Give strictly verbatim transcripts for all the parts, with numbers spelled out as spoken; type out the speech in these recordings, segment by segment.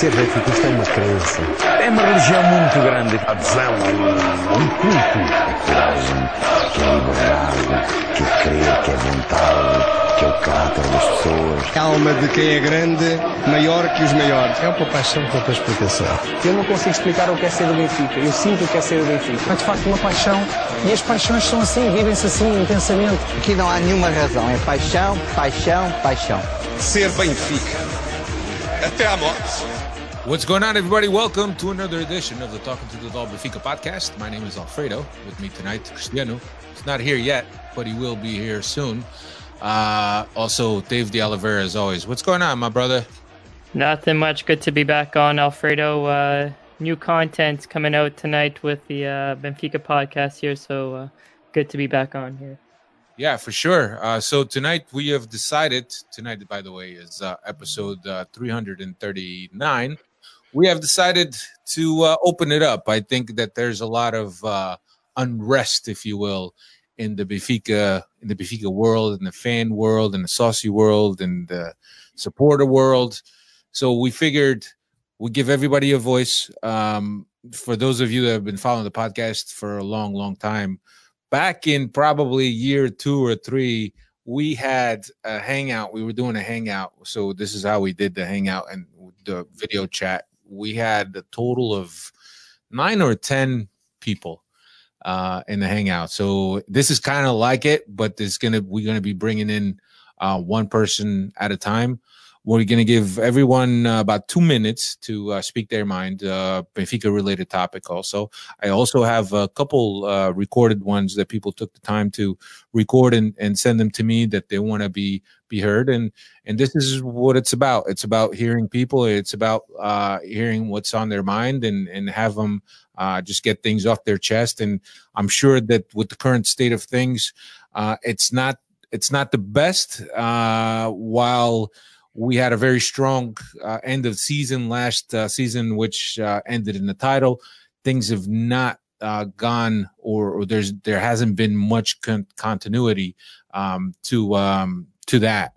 ser benfiquista é uma crença. É uma religião muito grande. A adesão é um culto. A coragem, que é a liberdade, que é crer, que é vontade, que é o caráter das pessoas. Calma de quem é grande, maior que os maiores. É uma paixão com outra explicação. Eu não consigo explicar o que é ser do Benfica. Eu sinto o que é ser do Benfica. É de facto uma paixão. E as paixões são assim, vivem-se assim intensamente. Aqui não há nenhuma razão. É paixão, paixão, paixão. Ser Benfica. What's going on, everybody? Welcome to another edition of the Talking to the Doll Benfica podcast. My name is Alfredo. With me tonight, Cristiano. He's not here yet, but he will be here soon. Uh, also, Dave de Oliveira, as always. What's going on, my brother? Nothing much. Good to be back on, Alfredo. Uh, new content coming out tonight with the uh, Benfica podcast here, so uh, good to be back on here. Yeah, for sure. Uh, so tonight we have decided, tonight, by the way, is uh, episode uh, three thirty-nine. We have decided to uh, open it up. I think that there's a lot of uh, unrest, if you will, in the Benfica, in the Benfica world, in the fan world, in the saucy world, in the supporter world. So we figured we'd give everybody a voice. Um, for those of you that have been following the podcast for a long, long time, back in probably year two or three, we had a hangout. We were doing a hangout. So this is how we did the hangout and the video chat. We had a total of nine or ten people uh, in the hangout. So this is kind of like it, but it's gonna we're going to be bringing in uh, one person at a time. We're going to give everyone uh, about two minutes to uh, speak their mind, uh, Benfica-related topic also. I also have a couple uh, recorded ones that people took the time to record and, and send them to me that they want to be be heard. And and this is what it's about. It's about hearing people. It's about uh, hearing what's on their mind and, and have them uh, just get things off their chest. And I'm sure that with the current state of things, uh, it's not it's not the best uh, while... We had a very strong uh, end of season last uh, season, which uh, ended in the title. Things have not uh, gone, or, or there's there hasn't been much con- continuity um, to um, to that.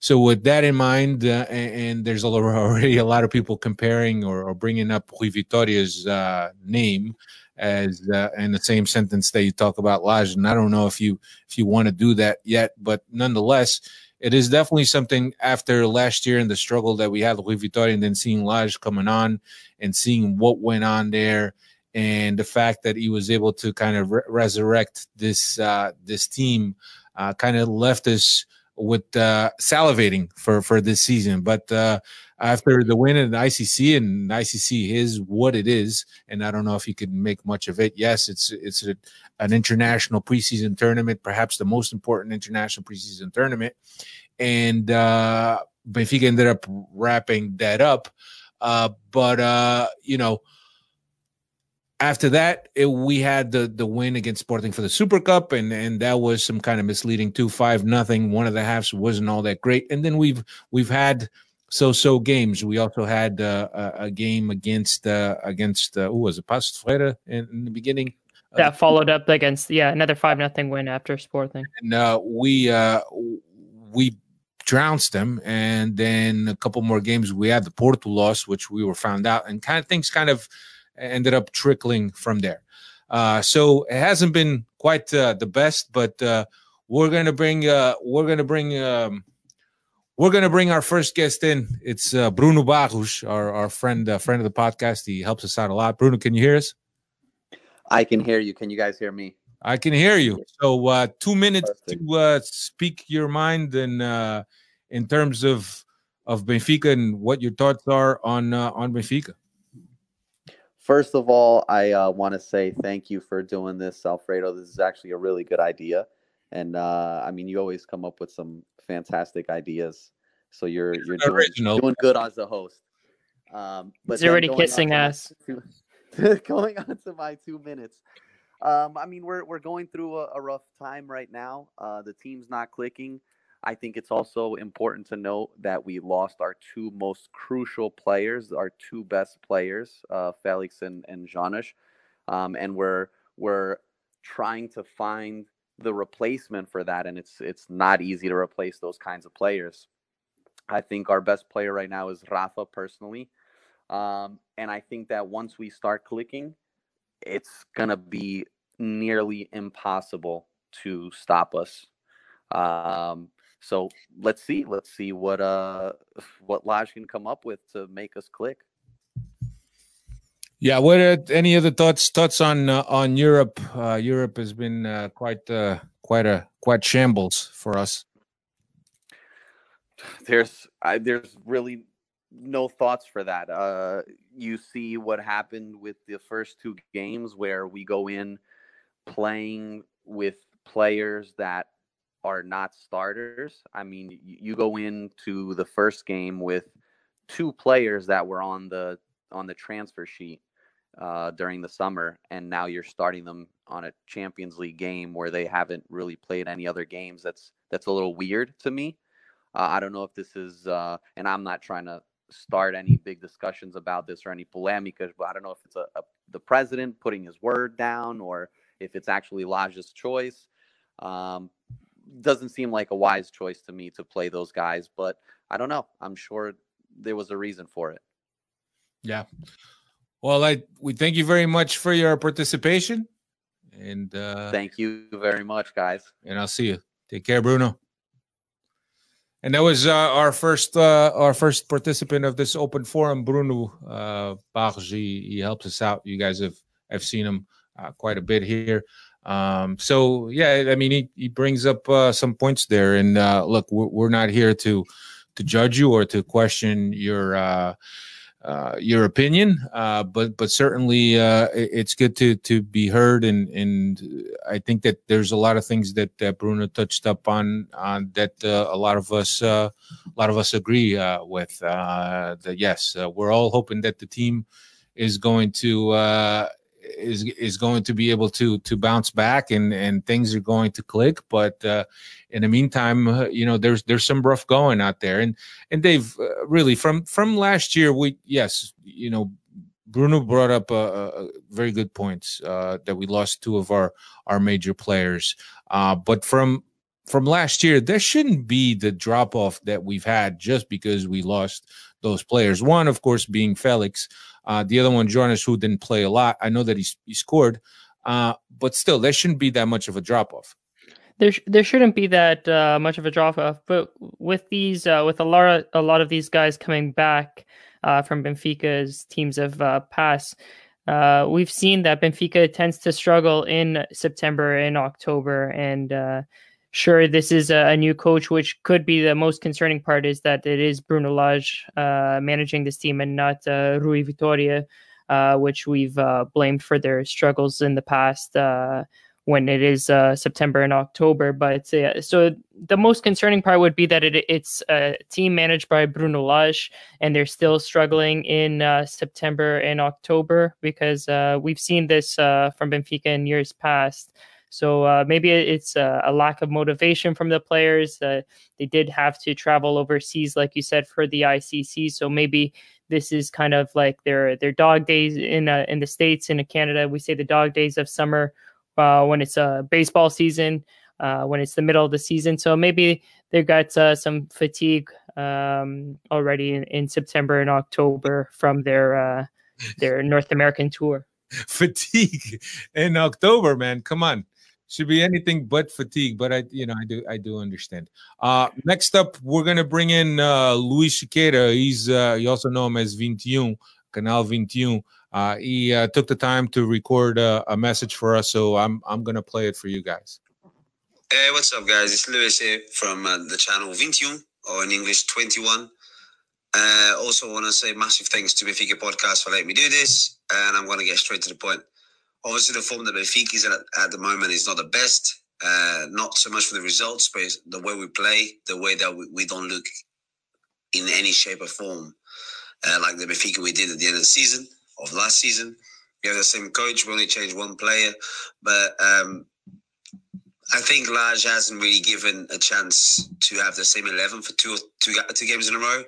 So with that in mind, uh, and, and there's already a lot of people comparing or, or bringing up Rui Vitória's uh, name as uh, in the same sentence that you talk about Lage. And I don't know if you if you want to do that yet, but nonetheless. It is definitely something after last year and the struggle that we had with Rui Vitória and then seeing Lage coming on and seeing what went on there and the fact that he was able to kind of re- resurrect this uh, this team uh, kind of left us with uh, salivating for, for this season. But uh, after the win in the I C C, and the I C C is what it is, and I don't know if you can make much of it. Yes, it's it's a, an international preseason tournament, perhaps the most important international preseason tournament. And uh, Benfica ended up wrapping that up. Uh, but, uh, you know, after that, it, we had the, the win against Sporting for the Super Cup, and, and that was some kind of misleading two five nothing. One of the halves wasn't all that great. And then we've we've had so-so games. We also had uh, a, a game against, uh, against uh, who was it, Passo Ferreira in, in the beginning? That uh, followed up against, yeah, another five nothing win after Sporting. And uh, we, uh, we trounced them, and then a couple more games, we had the Porto loss, which we were found out, and kind of things kind of ended up trickling from there. Uh, so it hasn't been quite uh, the best, but uh, we're gonna bring uh, we're gonna bring um, we're gonna bring our first guest in. It's uh, Bruno Lage, our our friend uh, friend of the podcast. He helps us out a lot. Bruno, can you hear us? I can hear you. Can you guys hear me? I can hear you. So uh, two minutes Perfect. to uh, speak your mind and uh, in terms of of Benfica and what your thoughts are on uh, on Benfica. First of all, I uh, want to say thank you for doing this, Alfredo. This is actually a really good idea. And, uh, I mean, you always come up with some fantastic ideas. So you're you're doing, you're doing good as a host. Um, but He's already kissing us. Going on to my two minutes. Um, I mean, we're we're going through a, a rough time right now. Uh, the team's not clicking. I think it's also important to note that we lost our two most crucial players, our two best players, uh, Félix and, and Zagish. Um, and we're we're trying to find the replacement for that, and it's it's not easy to replace those kinds of players. I think our best player right now is Rafa personally. Um, and I think that once we start clicking, it's going to be nearly impossible to stop us. Um, so let's see. Let's see what uh what Lage can come up with to make us click. Yeah. What are any other thoughts? Thoughts on uh, on Europe? Uh, Europe has been uh, quite uh, quite a quite shambles for us. There's I, there's really no thoughts for that. Uh, you see what happened with the first two games where we go in playing with players that are not starters. I mean, you go into the first game with two players that were on the on the transfer sheet uh, during the summer, and now you're starting them on a Champions League game where they haven't really played any other games. That's that's a little weird to me. Uh, I don't know if this is, uh, and I'm not trying to start any big discussions about this or any polemica, but I don't know if it's a, a the president putting his word down or if it's actually Lage's choice. Um, doesn't seem like a wise choice to me to play those guys, but I don't know. I'm sure there was a reason for it. Yeah. Well, I we thank you very much for your participation. And uh, thank you very much, guys. And I'll see you. Take care, Bruno. And that was uh, our first uh, our first participant of this open forum, Bruno uh, Barge. He helps us out. You guys have, have seen him uh, quite a bit here. Um, so, yeah, I mean, he, he brings up uh, some points there. And, uh, look, we're, we're not here to to judge you or to question your uh, uh, your opinion. Uh, but but certainly uh, it, it's good to, to be heard. And, and I think that there's a lot of things that uh, Bruno touched up on, on that uh, a lot of us uh, a lot of us agree uh, with. Uh, that, yes, uh, we're all hoping that the team is going to uh, – is is going to be able to to bounce back and and things are going to click, but uh in the meantime uh, you know there's there's some rough going out there, and and Dave, uh, really from from last year, we yes you know Bruno brought up uh, uh, very good points uh that we lost two of our our major players, uh but from from last year there shouldn't be the drop off that we've had just because we lost those players. One, of course, being Felix. Uh, the other one, Jonas, who didn't play a lot. I know that he, he scored, uh, but still, there shouldn't be that much of a drop-off. There, sh- there shouldn't be that uh, much of a drop-off. But with these, uh, with a lot, of, a lot of these guys coming back uh, from Benfica's teams of uh, past, uh, we've seen that Benfica tends to struggle in September and October. And uh, sure, this is a, a new coach, which could be the most concerning part, is that it is Bruno Lage uh, managing this team and not uh, Rui Vitória, uh, which we've uh, blamed for their struggles in the past uh, when it is uh, September and October. But uh, so the most concerning part would be that it, it's a team managed by Bruno Lage and they're still struggling in uh, September and October, because uh, we've seen this uh, from Benfica in years past. So uh, maybe it's uh, a lack of motivation from the players. Uh, they did have to travel overseas, like you said, for the I C C. So maybe this is kind of like their their dog days in uh, in the States and in Canada. We say the dog days of summer uh, when it's uh, baseball season, uh, when it's the middle of the season. So maybe they've got uh, some fatigue um, already in, in September and October from their uh, their North American tour. Fatigue in October, man. Come on. Should be anything but fatigue, but I, you know, I do, I do understand. Uh, next up, we're gonna bring in uh, Luis Chiqueira. He's, uh, you also know him as Vintiún, Canal Vintiún. Uh, he uh, took the time to record uh, a message for us, so I'm, I'm gonna play it for you guys. Hey, what's up, guys? It's Luis here from uh, the channel Vintiún, or in English, twenty-one. Uh, also, want to say massive thanks to Benfica Podcast for letting me do this, and I'm gonna get straight to the point. Obviously, the form that Benfica is at at the moment is not the best. Uh, not so much for the results, but the way we play, the way that we, we don't look in any shape or form uh, like the Benfica we did at the end of the season, of last season. We have the same coach. We only changed one player. But um, I think Lage hasn't really given a chance to have the same eleven for two, two, two games in a row.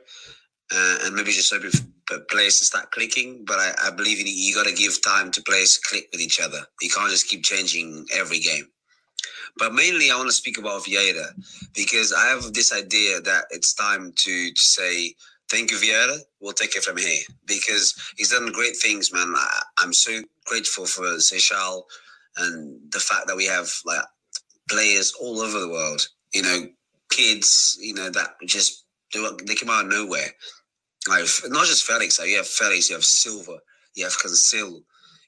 Uh, and maybe just hoping for players to start clicking. But I, I believe in, you got to give time to players to click with each other. You can't just keep changing every game. But mainly I want to speak about Vieira, because I have this idea that it's time to, to say Thank you, Vieira. We'll take it from here because he's done great things, man. I, I'm so grateful for Seixal and the fact that we have like players all over the world. You know, kids. You know that just they come out of nowhere. Like not just Felix. Like, you have Felix. You have Silva. You have Cancel.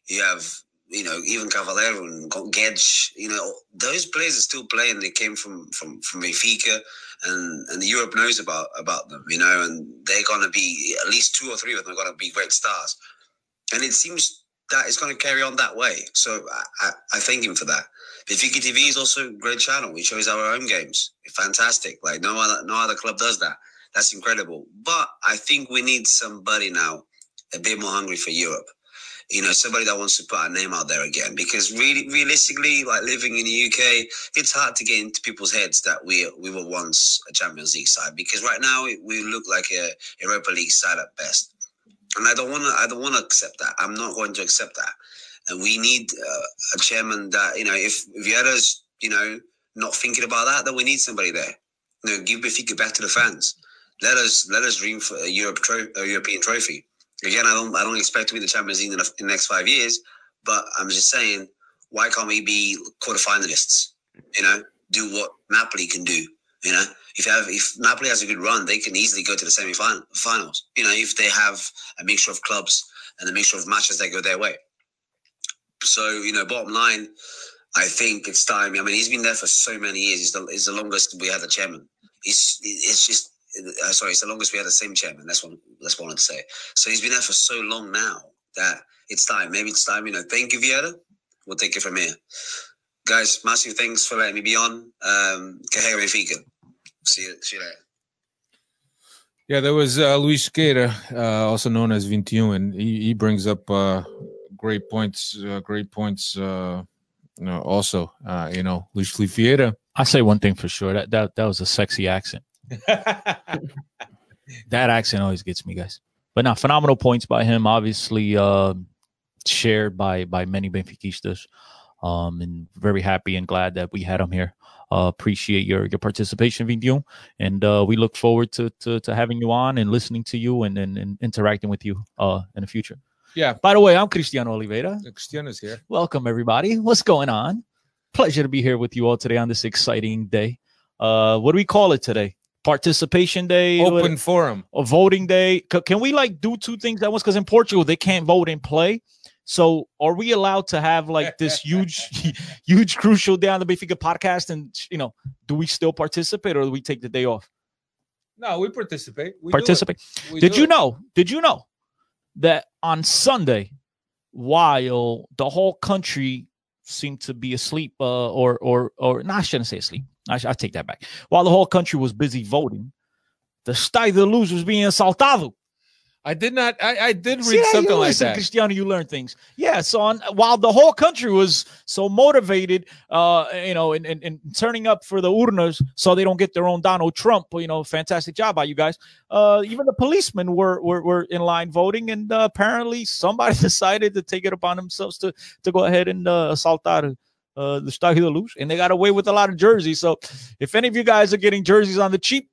You have. You know, even Cavaleiro and Gedge, you know, those players are still playing. They came from from, from Benfica, and, and Europe knows about, about them, you know, and they're going to be, at least two or three of them are going to be great stars. And it seems that it's going to carry on that way. So I, I, I thank him for that. Benfica T V is also a great channel. We shows our home games. Fantastic. Like, no other, no other club does that. That's incredible. But I think we need somebody now a bit more hungry for Europe. You know, somebody that wants to put our name out there again, because really, realistically, like living in the U K, it's hard to get into people's heads that we we were once a Champions League side. Because right now we look like a Europa League side at best, and I don't want to. I don't want to accept that. I'm not going to accept that. And we need uh, a chairman that, you know, if Vieira's, you know, not thinking about that, then we need somebody there. You know, give Benfica back to the fans. Let us let us dream for a Europe tro- a European trophy. Again, I don't, I don't expect to be in the Champions League in the, in the next five years, but I'm just saying, why can't we be quarterfinalists? You know, do what Napoli can do. You know, if you have, if Napoli has a good run, they can easily go to the semi-finals. You know, if they have a mixture of clubs and a mixture of matches that go their way. So, you know, bottom line, I think it's time. I mean, he's been there for so many years. He's the, he's the longest we had the chairman. He's, it's just. Uh, sorry, it's the longest we had the same chairman. That's what that's what I wanted to say. So he's been there for so long now that it's time. Maybe it's time, you know. Thank you, Vieira. We'll take it from here, guys. Massive thanks for letting me be on. Um, see you, see you later. Yeah, there was uh, Luis Queira, uh, also known as Vintiún, and he, he brings up uh, great points. Uh, great points. Uh, you know, also, uh, you know, Luís Filipe Vieira. I'll say one thing for sure. That that that was a sexy accent. That accent always gets me, guys. But now, phenomenal points by him, obviously uh, shared by by many Benfiquistas, um, and very happy and glad that we had him here. Uh, appreciate your your participation, Vintiún, and uh, we look forward to, to to having you on and listening to you and and, and interacting with you uh, in the future. Yeah. By the way, I'm Cristiano Oliveira. Cristiano's here. Welcome, everybody. What's going on? Pleasure to be here with you all today on this exciting day. Uh, what do we call it today? Participation day, open forum, a voting day. C- can we like do two things at once? Because in Portugal they can't vote and play. So are we allowed to have like this huge, huge crucial day on the Benfica podcast? And you know, do we still participate or do we take the day off? No, we participate. We participate. Did you it. know? Did you know that on Sunday, while the whole country seemed to be asleep, uh, or or or no, I shouldn't say asleep. I, I take that back. While the whole country was busy voting, the Estádio da Luz was being assaltado. I did not. I, I did read See, something you listen, like that. Cristiano, you learn things. Yeah. So on, while the whole country was so motivated, uh, you know, and, and, and turning up for the urnas so they don't get their own Donald Trump. You know, fantastic job by you guys. Uh, even the policemen were were, were in line voting, and uh, apparently somebody decided to take it upon themselves to to go ahead and uh, assaltar. Uh, the Estádio da Luz, and they got away with a lot of jerseys. So if any of you guys are getting jerseys on the cheap,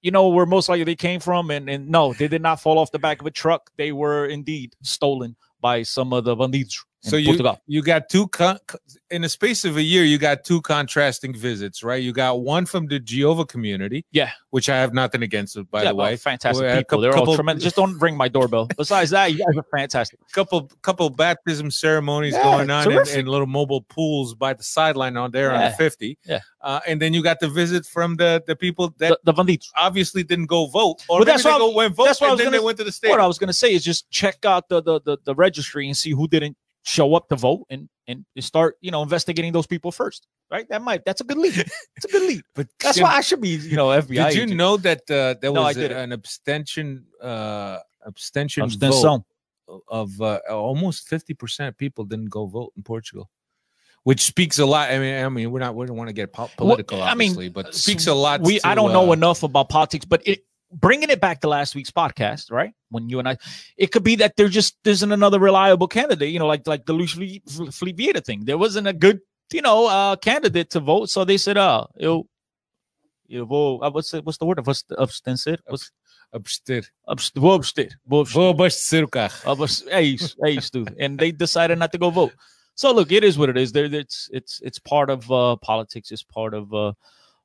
you know where most likely they came from. And, and no, they did not fall off the back of a truck. They were indeed stolen by some of the bandidos. So you, you got two con- in the space of a year, you got two contrasting visits, right? You got one from the Giova community, yeah, which I have nothing against, by yeah, the well, way. Fantastic well, people, couple, they're all couple, tremendous. Just don't ring my doorbell. Besides that, you guys are fantastic. Couple, couple baptism ceremonies yeah, going on in, in little mobile pools by the sideline on there yeah. on the fifty, yeah. Uh, and then you got the visit from the, the people that the, the obviously didn't go vote, or well, that's maybe they I, go went vote, that's and then gonna, they went to the state. What I was going to say is just check out the the the, the registry and see who didn't show up to vote and and start, you know, investigating those people first, right? That might that's a good lead. It's a good lead. But that's why I should be, you know, F B I. Did you agent. know that uh, there no, was a, an abstention uh, abstention Abstenção. vote of uh, almost fifty percent of people didn't go vote in Portugal, which speaks a lot. I mean, I mean, we're not we don't want to get po- political, well, obviously, I mean, but speaks so a lot. We to, I don't know uh, enough about politics, but it. Bringing it back to last week's podcast, right? When you and I, it could be that there just isn't another reliable candidate, you know, like like the Luís Filipe Vieira thing. There wasn't a good, you know, uh, candidate to vote. So they said, oh, you know, what's the word of abstention? Abster. Abster. Vou abster. Vou abster. Vou abastecer o carro. Abaste- é isso. É isso, dude. And they decided not to go vote. So, look, it is what it is. There, it's it's it's part of uh, politics. It's part of uh,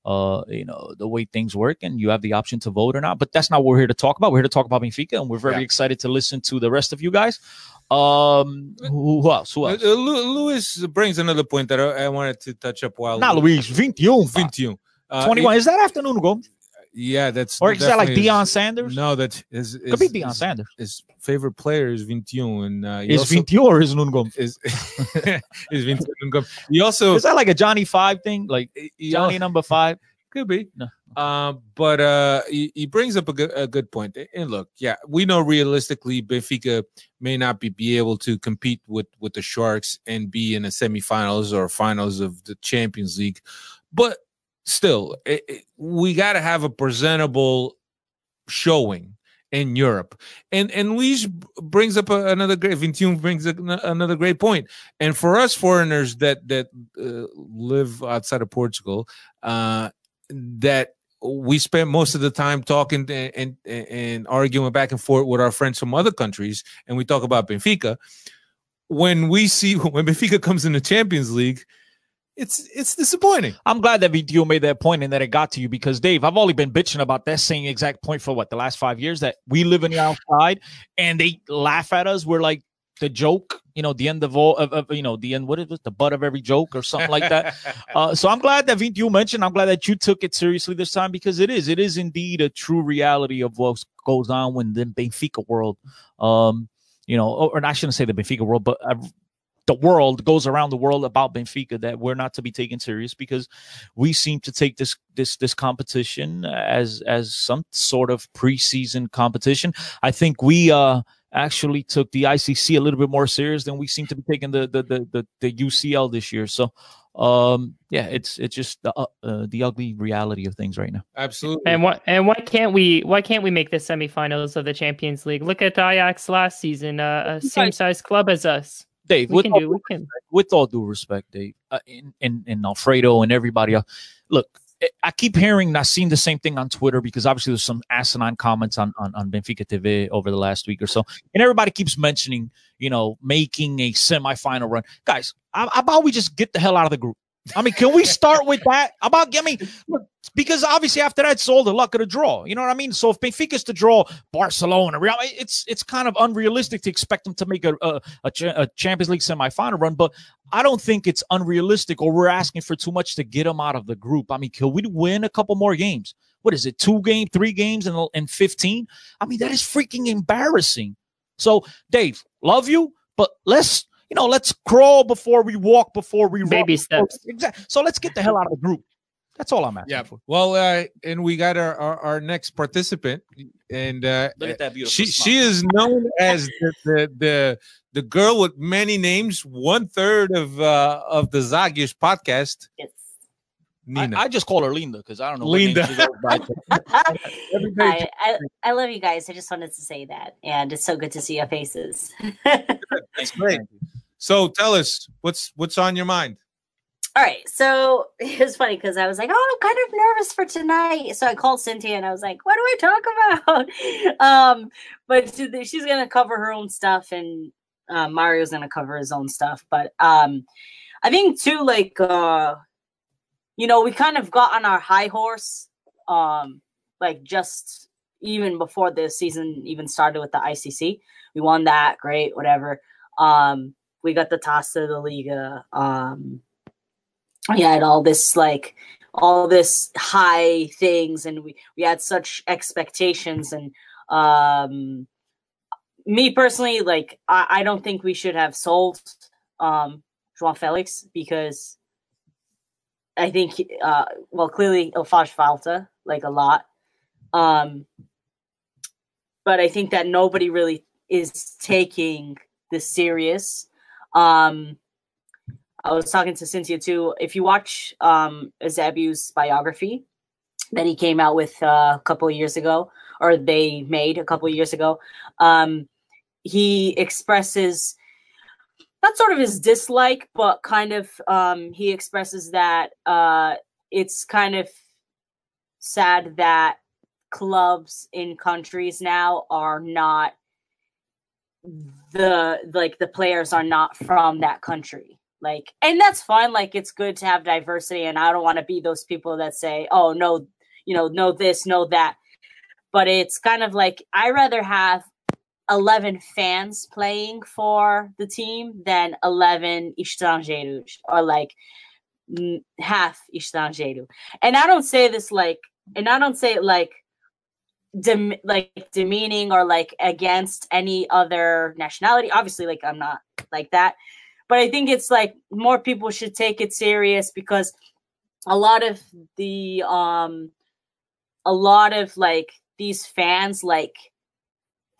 uh, you know, the way things work, and you have the option to vote or not. But that's not what we're here to talk about. We're here to talk about Benfica, and we're very yeah. excited to listen to the rest of you guys. Um, who, who else? Who else? Uh, Luis brings another point that I, I wanted to touch up while. Not Luis. Vintiún. Vintiún. Uh, twenty-one. It, is that afternoon goal? Yeah, that's or is that like Deion Sanders? No, that is, is could be Deion Sanders. His favorite player is Vintiún, and uh, is also, Vintiún or is Nungom? Is is Vintiún Nungom? He also is that like a Johnny Five thing, like Johnny also, number five? Could be. No. Uh, but uh, he, he brings up a good, a good point. And look, yeah, we know realistically Benfica may not be, be able to compete with with the Sharks and be in the semifinals or finals of the Champions League, but. Still, it, it, we got to have a presentable showing in Europe. And and Luis brings up a, another great Vintiún brings up n- another great point. And for us foreigners that that uh, live outside of Portugal, uh, that we spend most of the time talking and, and and arguing back and forth with our friends from other countries, and we talk about Benfica. When we see when Benfica comes in the Champions League. It's it's disappointing. I'm glad that Vintiún made that point and that it got to you because, Dave, I've only been bitching about that same exact point for, what, the last five years that we live in the outside and they laugh at us. We're like the joke, you know, the end of all, of, of you know, the end, what is it, the butt of every joke or something like that. uh, so I'm glad that Vintiún mentioned. I'm glad that you took it seriously this time because it is. It is indeed a true reality of what goes on when the Benfica world, um, you know, or, or I shouldn't say the Benfica world, but I've, the world goes around the world about Benfica that we're not to be taken serious because we seem to take this this this competition as as some sort of preseason competition. I think we uh, actually took the I C C a little bit more serious than we seem to be taking the the the, the, the U C L this year. So um, yeah, it's it's just the uh, uh, the ugly reality of things right now. Absolutely. And why and why can't we why can't we make the semifinals of the Champions League? Look at Ajax last season, uh, a same size club as us. Dave, with all, do, respect, with all due respect, Dave, uh, and, and, and Alfredo and everybody else, look, I keep hearing and I've seen the same thing on Twitter because obviously there's some asinine comments on, on, on Benfica T V over the last week or so. And everybody keeps mentioning, you know, making a semifinal run. Guys, how about we just get the hell out of the group? I mean, can we start with that? How about, I mean, look, because obviously after that, it's all the luck of the draw. You know what I mean? So if Benfica's to draw Barcelona, Real, it's it's kind of unrealistic to expect them to make a a, a, a Champions League semifinal run. But I don't think it's unrealistic or we're asking for too much to get them out of the group. I mean, can we win a couple more games? What is it? Two games, three games and, and fifteen? I mean, that is freaking embarrassing. So, Dave, love you, but let's. You know, let's crawl before we walk, before we run. Baby steps. Exactly. So let's get the hell out of the group. That's all I'm asking yeah. for. Well, uh, and we got our, our, our next participant. And uh, look at that beautiful she, she is known as the, the the the girl with many names, one third of uh, of the Zagish podcast. Yes. Nina. I, I just call her Linda because I don't know. Linda. What I, I, I love you guys. I just wanted to say that. And it's so good to see your faces. That's great. So tell us what's what's on your mind. All right. So it was funny because I was like, oh, I'm kind of nervous for tonight. So I called Cynthia and I was like, what do I talk about? Um, but she's going to cover her own stuff and uh, Mario's going to cover his own stuff. But um, I think too, like, uh, you know, we kind of got on our high horse, um, like just even before the season even started with the I C C. We won that. Great. Whatever. Um, we got the Taça de Liga. Um, we had all this, like, all this high things, and we, we had such expectations. And um, me personally, like, I, I don't think we should have sold um, João Félix because I think, uh, well, clearly ele faz falta, like, a lot. Um, but I think that nobody really is taking this serious. Um, I was talking to Cynthia too. If you watch um, Zabu's biography that he came out with uh, a couple of years ago, or they made a couple of years ago, um, he expresses not sort of his dislike, but kind of um, he expresses that uh, it's kind of sad that clubs in countries now are not the, like, the players are not from that country. Like, and that's fine. Like, it's good to have diversity, and I don't want to be those people that say, oh, no, you know, no this, no that. But it's kind of like, I rather have eleven fans playing for the team than eleven estrangeiros, or like half estrangeiro. And I don't say this like, and I don't say it like, Dem- like demeaning or like against any other nationality. Obviously, like, I'm not like that, but I think it's like more people should take it serious, because a lot of the um a lot of like these fans, like,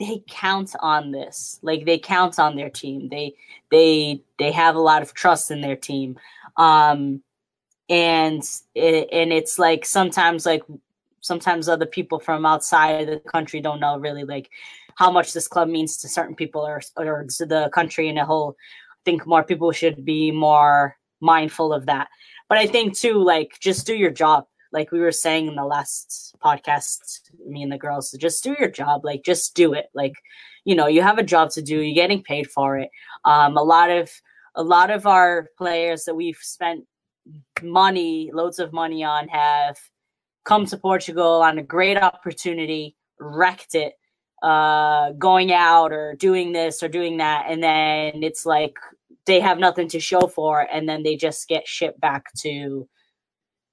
they count on this, like, they count on their team, they they they have a lot of trust in their team, um and it, and it's like sometimes like sometimes other people from outside the country don't know really like how much this club means to certain people, or, or to the country in a whole. I think more people should be more mindful of that. But I think too, like, just do your job. Like we were saying in the last podcast, me and the girls, just do your job. Like, just do it. Like, you know, you have a job to do, you're getting paid for it. Um, a lot of, a lot of our players that we've spent money, loads of money on, have come to Portugal on a great opportunity, wrecked it, uh, going out or doing this or doing that. And then it's like they have nothing to show for it, and then they just get shipped back to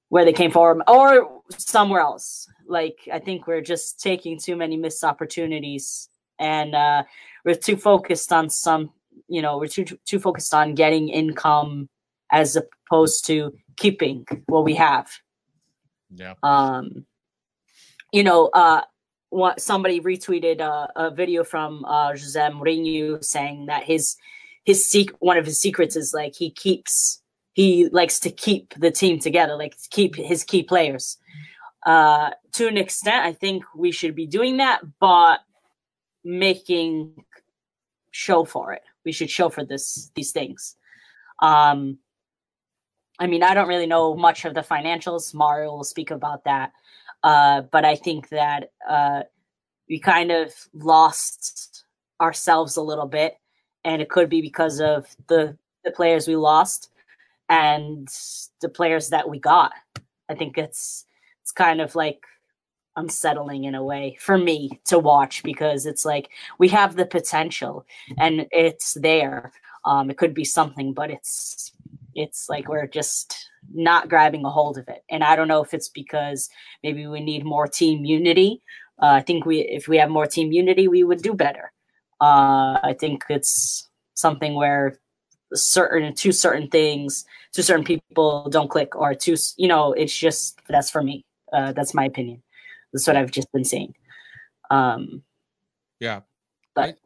where they came from or somewhere else. Like, I think we're just taking too many missed opportunities, and uh, we're too focused on some, you know, we're too, too focused on getting income as opposed to keeping what we have. Yeah. Um, you know, uh, what, somebody retweeted uh, a video from uh, Jose Mourinho saying that his his sec- one of his secrets is like he keeps he likes to keep the team together, like keep his key players. Uh, to an extent, I think we should be doing that, but making show for it. We should show for this these things. Um, I mean, I don't really know much of the financials. Mario will speak about that. Uh, but I think that uh, we kind of lost ourselves a little bit, and it could be because of the, the players we lost and the players that we got. I think it's it's kind of like unsettling in a way for me to watch, because it's like we have the potential and it's there. Um, it could be something, but it's... It's like we're just not grabbing a hold of it. And I don't know if it's because maybe we need more team unity. Uh, I think we, if we have more team unity, we would do better. Uh, I think it's something where certain two certain things, two certain people don't click, or two, you know, it's just, that's for me. Uh, that's my opinion. That's what I've just been seeing. Um, yeah. But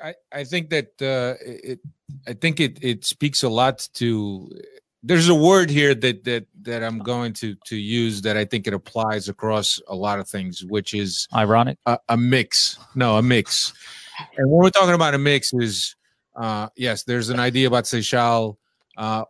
I, I, I think that uh, it, I think it, it speaks a lot to, there's a word here that, that, that I'm going to, to use that I think it applies across a lot of things, which is ironic, a, a mix. No, a mix. And when we're talking about a mix is, uh, yes, there's an idea about Seixal. Uh,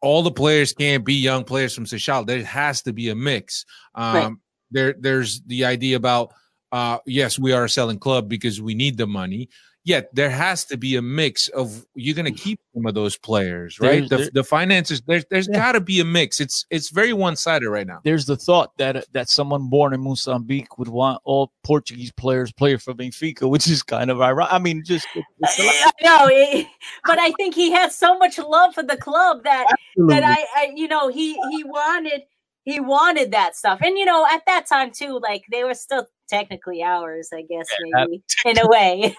all the players can't be young players from Seixal. There has to be a mix. Um, right. There, there's the idea about, uh, yes, we are a selling club because we need the money. Yet there has to be a mix of, you're going to keep some of those players, right? There's, the, the finances, there's, there's yeah. got to be a mix. It's it's very one-sided right now. There's the thought that that someone born in Mozambique would want all Portuguese players playing for Benfica, which is kind of ironic. I mean, just it's I know, it, but I think he has so much love for the club that Absolutely. that I, I, you know, he he wanted he wanted that stuff, and you know, at that time too, like they were still technically hours, I guess, maybe, in a way.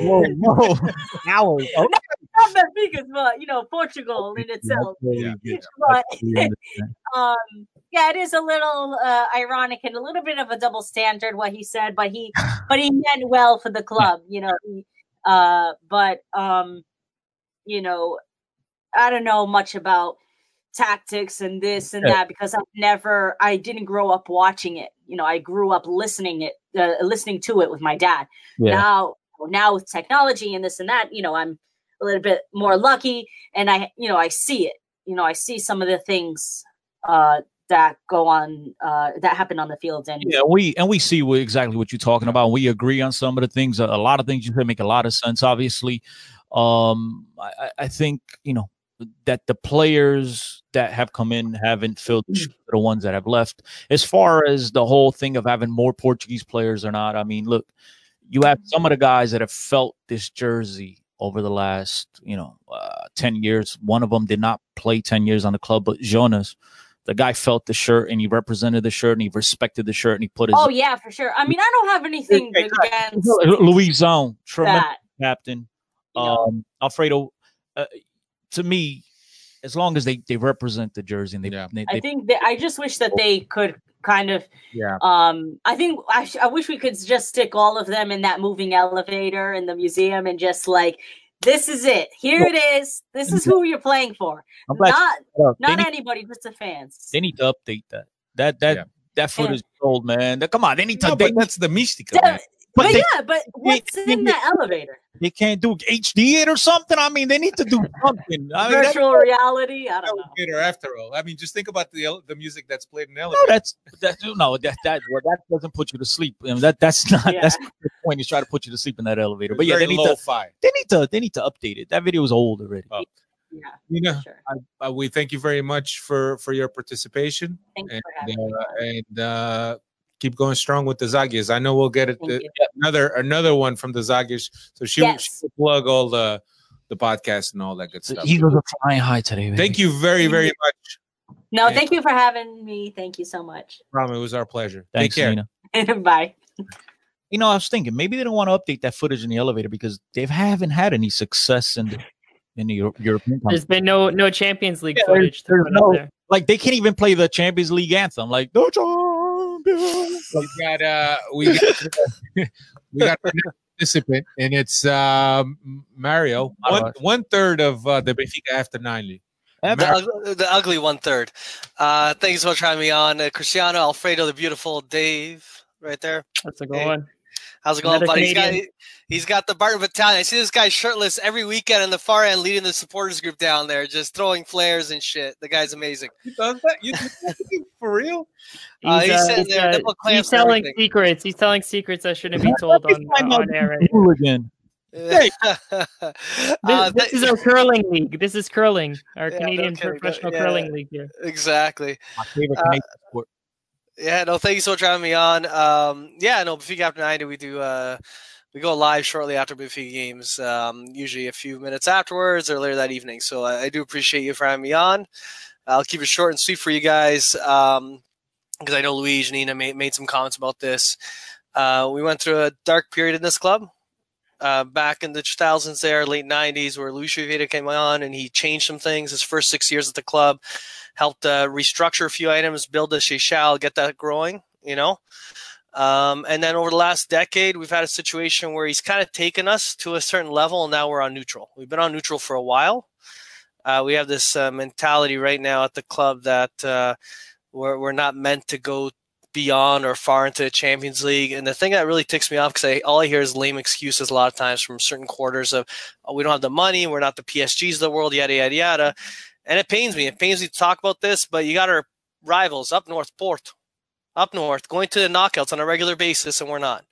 whoa, whoa. Hours. Okay. Not, not Benfica, but, you know, Portugal in itself. Yeah, yeah. But, um, yeah, it is a little uh, ironic and a little bit of a double standard what he said, but he but he meant well for the club, you know. Uh, but, um, you know, I don't know much about tactics and this and that, because I've never, I didn't grow up watching it. You know, I grew up listening it, uh, listening to it with my dad. Yeah. Now, now with technology and this and that, you know, I'm a little bit more lucky, and I, you know, I see it. You know, I see some of the things uh, that go on uh, that happen on the fields. And yeah, we and we see what, exactly what you're talking about. We agree on some of the things. A lot of things you said make a lot of sense. Obviously, um, I, I think you know that the players that have come in haven't filled the, shoes for the ones that have left. As far as the whole thing of having more Portuguese players or not, I mean, look, you have some of the guys that have felt this jersey over the last, you know, uh, ten years. One of them did not play ten years on the club, but Jonas, the guy felt the shirt and he represented the shirt and he respected the shirt and he put his. Oh, yeah, for sure. I mean, I don't have anything against Luizão, tremendous captain. Um, Alfredo, uh, to me, as long as they, they represent the jersey. And they, yeah. they, they I think that I just wish that they could kind of, yeah. um, I think I, sh- I wish we could just stick all of them in that moving elevator in the museum and just like, this is it. Here it is. This is who you're playing for. Not not need, anybody, just the fans. They need to update that. That that yeah. that foot is old, man. Come on, they need to no, update. That's the Mystica. The, man. But, but they, yeah, but what's they, in they, the elevator? They can't do H D it or something. I mean, they need to do something. I mean, virtual reality. I don't know. After all, I mean, just think about the the music that's played in the elevator. No, that's that. No, that that well, that doesn't put you to sleep. I mean, that that's not yeah. that's not the point. You try to put you to sleep in that elevator. It's but yeah, they need lo-fi. to. They need to. They need to update it. That video is old already. Oh. Yeah, you know, sure. I, I, we thank you very much for for your participation. Thanks and, for having uh, me. And. Uh, Keep going strong with the Zagish. I know we'll get it, uh, another another one from the Zagish. So she yes. will plug all the the podcast and all that good stuff. The Eagles are flying high today. Baby. Thank you very, very much. No, and thank you for having me. Thank you so much. Ram, it was our pleasure. Thanks, Take care. Bye. You know, I was thinking maybe they don't want to update that footage in the elevator because they haven't had any success in the, in the Euro- European. There's been no no Champions League yeah, footage. There's, there's no, there. Like they can't even play the Champions League anthem. Like no. We got uh, we got, we got a participant, and it's uh, Mario. One one third of uh, the Benfica after ninety. The, the ugly one third. Uh, thanks for having me on, uh, Cristiano, Alfredo, the beautiful Dave, right there. That's a good hey. one. How's it going, Another buddy? He's got, he's got the Barton Battalion. I see this guy shirtless every weekend on the far end, leading the supporters group down there, just throwing flares and shit. The guy's amazing. He does that? You, for real? He's, uh, he's uh, sitting he's, there. Uh, he's telling everything. secrets. He's telling secrets that shouldn't be told on, uh, on air right now. Again. Hey. this, uh, this is our curling league. This is curling, our yeah, Canadian no kidding, professional yeah, curling yeah. league here. Exactly. My favorite Canadian uh, sport. Yeah, no, thank you so much for having me on. Um, yeah, no, Benfica After ninety, we do, uh, we go live shortly after Benfica games, um, usually a few minutes afterwards or later that evening. So I, I do appreciate you for having me on. I'll keep it short and sweet for you guys because um, I know Luigi and Nina made, made some comments about this. Uh, we went through a dark period in this club uh, back in the two thousands there, late nineties, where Luís Filipe Vieira came on and he changed some things his first six years at the club. Helped uh, restructure a few items, build a Seixal, get that growing, you know. Um, and then over the last decade, we've had a situation where he's kind of taken us to a certain level, and now we're on neutral. We've been on neutral for a while. Uh, we have this uh, mentality right now at the club that uh, we're, we're not meant to go beyond or far into the Champions League. And the thing that really ticks me off, because I, all I hear is lame excuses a lot of times from certain quarters of, oh, we don't have the money, we're not the P S Gs of the world, yada, yada, yada. And it pains me. It pains me to talk about this, but you got our rivals up north, Porto, up north, going to the knockouts on a regular basis, and we're not.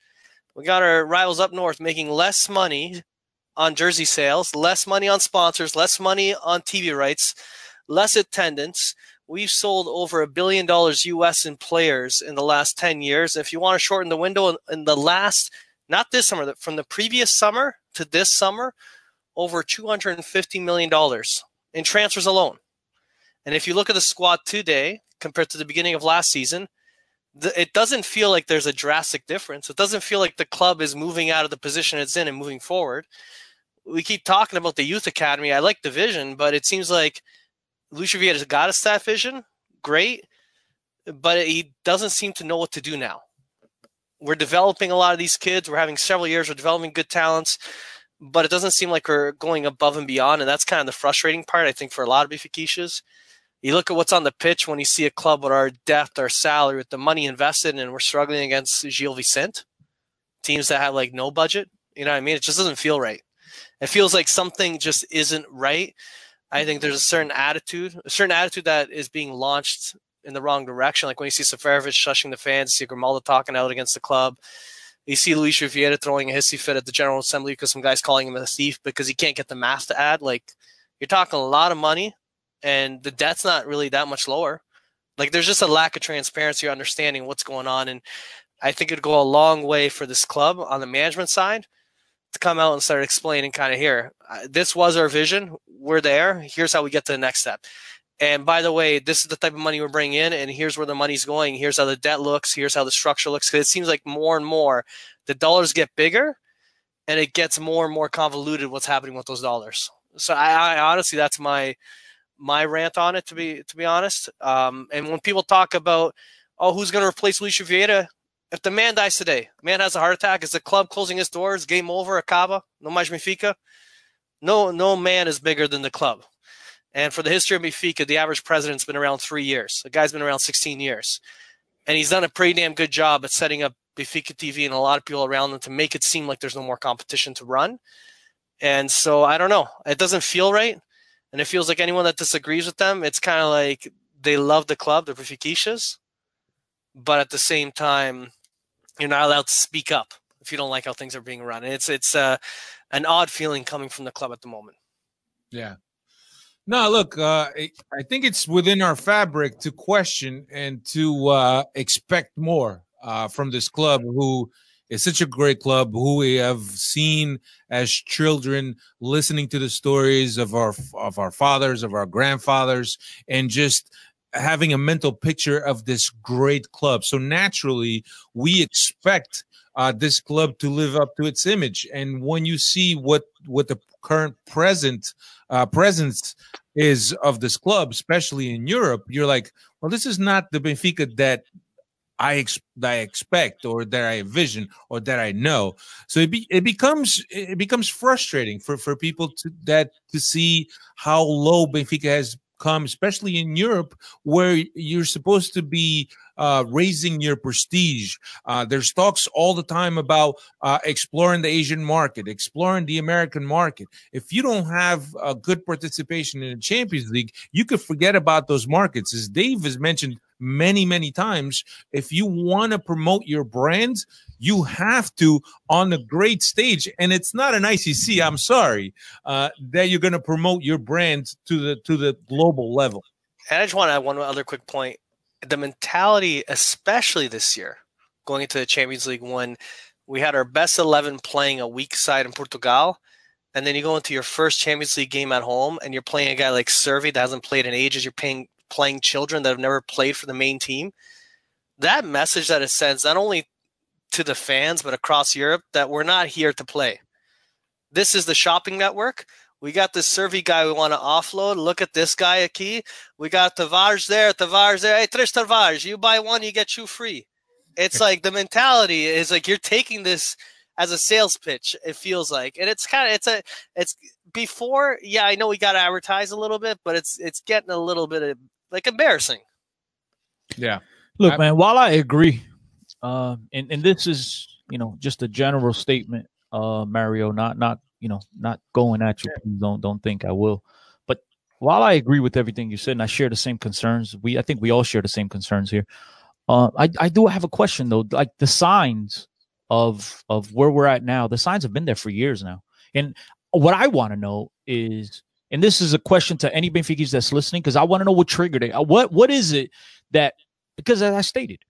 We got our rivals up north making less money on jersey sales, less money on sponsors, less money on T V rights, less attendance. We've sold over a billion dollars U S in players in the last ten years. If you want to shorten the window in the last, not this summer, from the previous summer to this summer, over two hundred fifty million dollars. In transfers alone. And if you look at the squad today compared to the beginning of last season, the, it doesn't feel like there's a drastic difference. It doesn't feel like the club is moving out of the position it's in and moving forward. We keep talking about the youth academy. I like the vision, but it seems like Luís Filipe Vieira's got us that vision. Great. But he doesn't seem to know what to do now. We're developing a lot of these kids. We're having several years. We're developing good talents. But it doesn't seem like we're going above and beyond, and that's kind of the frustrating part, I think, for a lot of Benfica. You look at what's on the pitch when you see a club with our depth, our salary, with the money invested, and we're struggling against Gil Vicente, teams that have, like, no budget. You know what I mean? It just doesn't feel right. It feels like something just isn't right. I think there's a certain attitude, a certain attitude that is being launched in the wrong direction. Like when you see Seferović shushing the fans, you see Grimaldo talking out against the club. You see Luís Vieira throwing a hissy fit at the General Assembly because some guy's calling him a thief because he can't get the math to add. Like, you're talking a lot of money, and the debt's not really that much lower. Like, there's just a lack of transparency or understanding what's going on. And I think it'd go a long way for this club on the management side to come out and start explaining kind of here, this was our vision. We're there. Here's how we get to the next step. And by the way, this is the type of money we're bringing in, and here's where the money's going. Here's how the debt looks. Here's how the structure looks. Because it seems like more and more the dollars get bigger, and it gets more and more convoluted what's happening with those dollars. So I, I honestly, that's my my rant on it, to be to be honest. Um, and when people talk about, oh, who's going to replace Luís Vieira? If the man dies today, man has a heart attack, is the club closing its doors? Game over, acaba, no mais Benfica. No, no man is bigger than the club. And for the history of Benfica, the average president's been around three years. The guy's been around sixteen years. And he's done a pretty damn good job at setting up Benfica T V and a lot of people around them to make it seem like there's no more competition to run. And so, I don't know. It doesn't feel right. And it feels like anyone that disagrees with them, it's kind of like they love the club, the Benfiquistas. But at the same time, you're not allowed to speak up if you don't like how things are being run. And it's it's uh, an odd feeling coming from the club at the moment. Yeah. No, look, uh, I think it's within our fabric to question and to uh, expect more uh, from this club, who is such a great club, who we have seen as children, listening to the stories of our of our fathers, of our grandfathers, and just having a mental picture of this great club. So naturally, we expect uh, this club to live up to its image. And when you see what what the current present uh, presence is of this club, especially in Europe, you're like, well, this is not the Benfica that I, ex that I expect, or that I envision, or that I know. So it be it becomes it becomes frustrating for for people to that to see how low Benfica has come, especially in Europe, where you're supposed to be uh, raising your prestige. Uh, there's talks all the time about uh, exploring the Asian market, exploring the American market. If you don't have a good participation in the Champions League, you could forget about those markets. As Dave has mentioned many, many times, if you want to promote your brand, you have to on a great stage. And it's not an I C C, I'm sorry, uh, that you're going to promote your brand to the to the global level. And I just want to add one other quick point. The mentality, especially this year, going into the Champions League, when we had our best eleven playing a weak side in Portugal, and then you go into your first Champions League game at home, and you're playing a guy like Servi that hasn't played in ages, you're paying playing children that have never played for the main team. That message that it sends, not only to the fans, but across Europe, that we're not here to play. This is the shopping network. We got this Servi guy we want to offload. Look at this guy, Aki. We got Tavares there, Tavares there. Hey, Tres Tavares, you buy one, you get two free. It's like the mentality is like you're taking this as a sales pitch, it feels like. And it's kind of, it's a, it's before, yeah, I know we got to advertise a little bit, but it's, it's getting a little bit of, like, embarrassing. Yeah. Look, I, man, while I agree, uh, and, and this is, you know, just a general statement, uh, Mario, not, not, you know, not going at you. Please don't, don't think I will. But while I agree with everything you said, and I share the same concerns, we, I think we all share the same concerns here. Uh, I, I do have a question though, like the signs of, of where we're at now, the signs have been there for years now. And what I want to know is, and this is a question to any Benfiquistas that's listening, because I want to know what triggered it. What what is it that, because as I stated,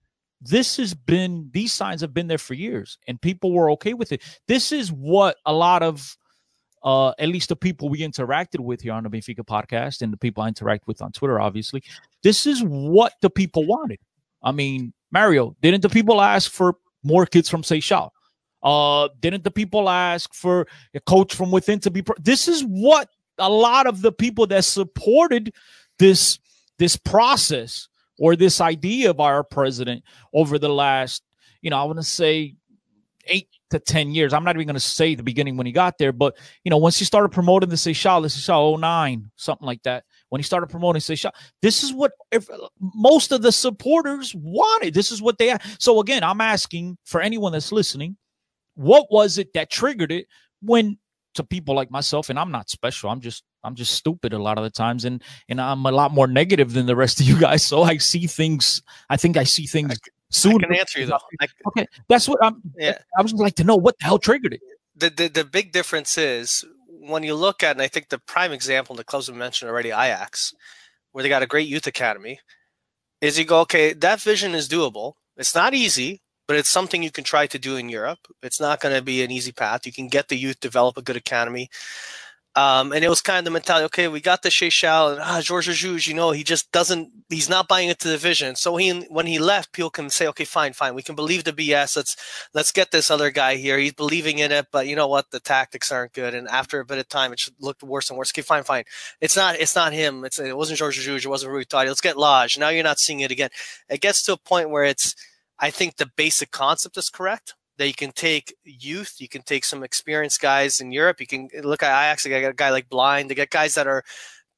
this has been, these signs have been there for years, and people were okay with it. This is what a lot of, uh, at least the people we interacted with here on the Benfica podcast, and the people I interact with on Twitter, obviously, this is what the people wanted. I mean, Mario, didn't the people ask for more kids from Seixal? Uh, didn't the people ask for a coach from within to be? Pro this is what a lot of the people that supported this this process or this idea of our president over the last, you know, I want to say eight to ten years. I'm not even going to say the beginning when he got there, but, you know, once he started promoting the Seixal, the Seixal oh nine, something like that, when he started promoting Seixal, this is what if, most of the supporters wanted. This is what they had. So, again, I'm asking for anyone that's listening, what was it that triggered it when, to people like myself, and I'm not special, I'm just I'm just stupid a lot of the times, and and I'm a lot more negative than the rest of you guys. So I see things. I think I see things I, sooner. I can answer you though. I, okay, that's what I'm. Yeah. I would like to know what the hell triggered it. The, the the big difference is when you look at, and I think the prime example the clubs have mentioned already, Ajax, where they got a great youth academy, is you go, okay, that vision is doable. It's not easy, but it's something you can try to do in Europe. It's not going to be an easy path. You can get the youth, develop a good academy. Um, and it was kind of the mentality, okay, we got the Seixal, and ah, Georges Juge, you know, he just doesn't, he's not buying into the vision. So he, when he left, people can say, okay, fine, fine. We can believe the B S. Let's, let's get this other guy here. He's believing in it, but you know what? The tactics aren't good. And after a bit of time, it looked worse and worse. Okay, fine, fine. It's not, it's not him. It's, it wasn't Georges Juge. It wasn't Rui Vitória. Let's get Lage. Now you're not seeing it again. It gets to a point where it's, I think the basic concept is correct. That you can take youth, you can take some experienced guys in Europe. You can look at Ajax, they got a guy like Blind. They got guys that are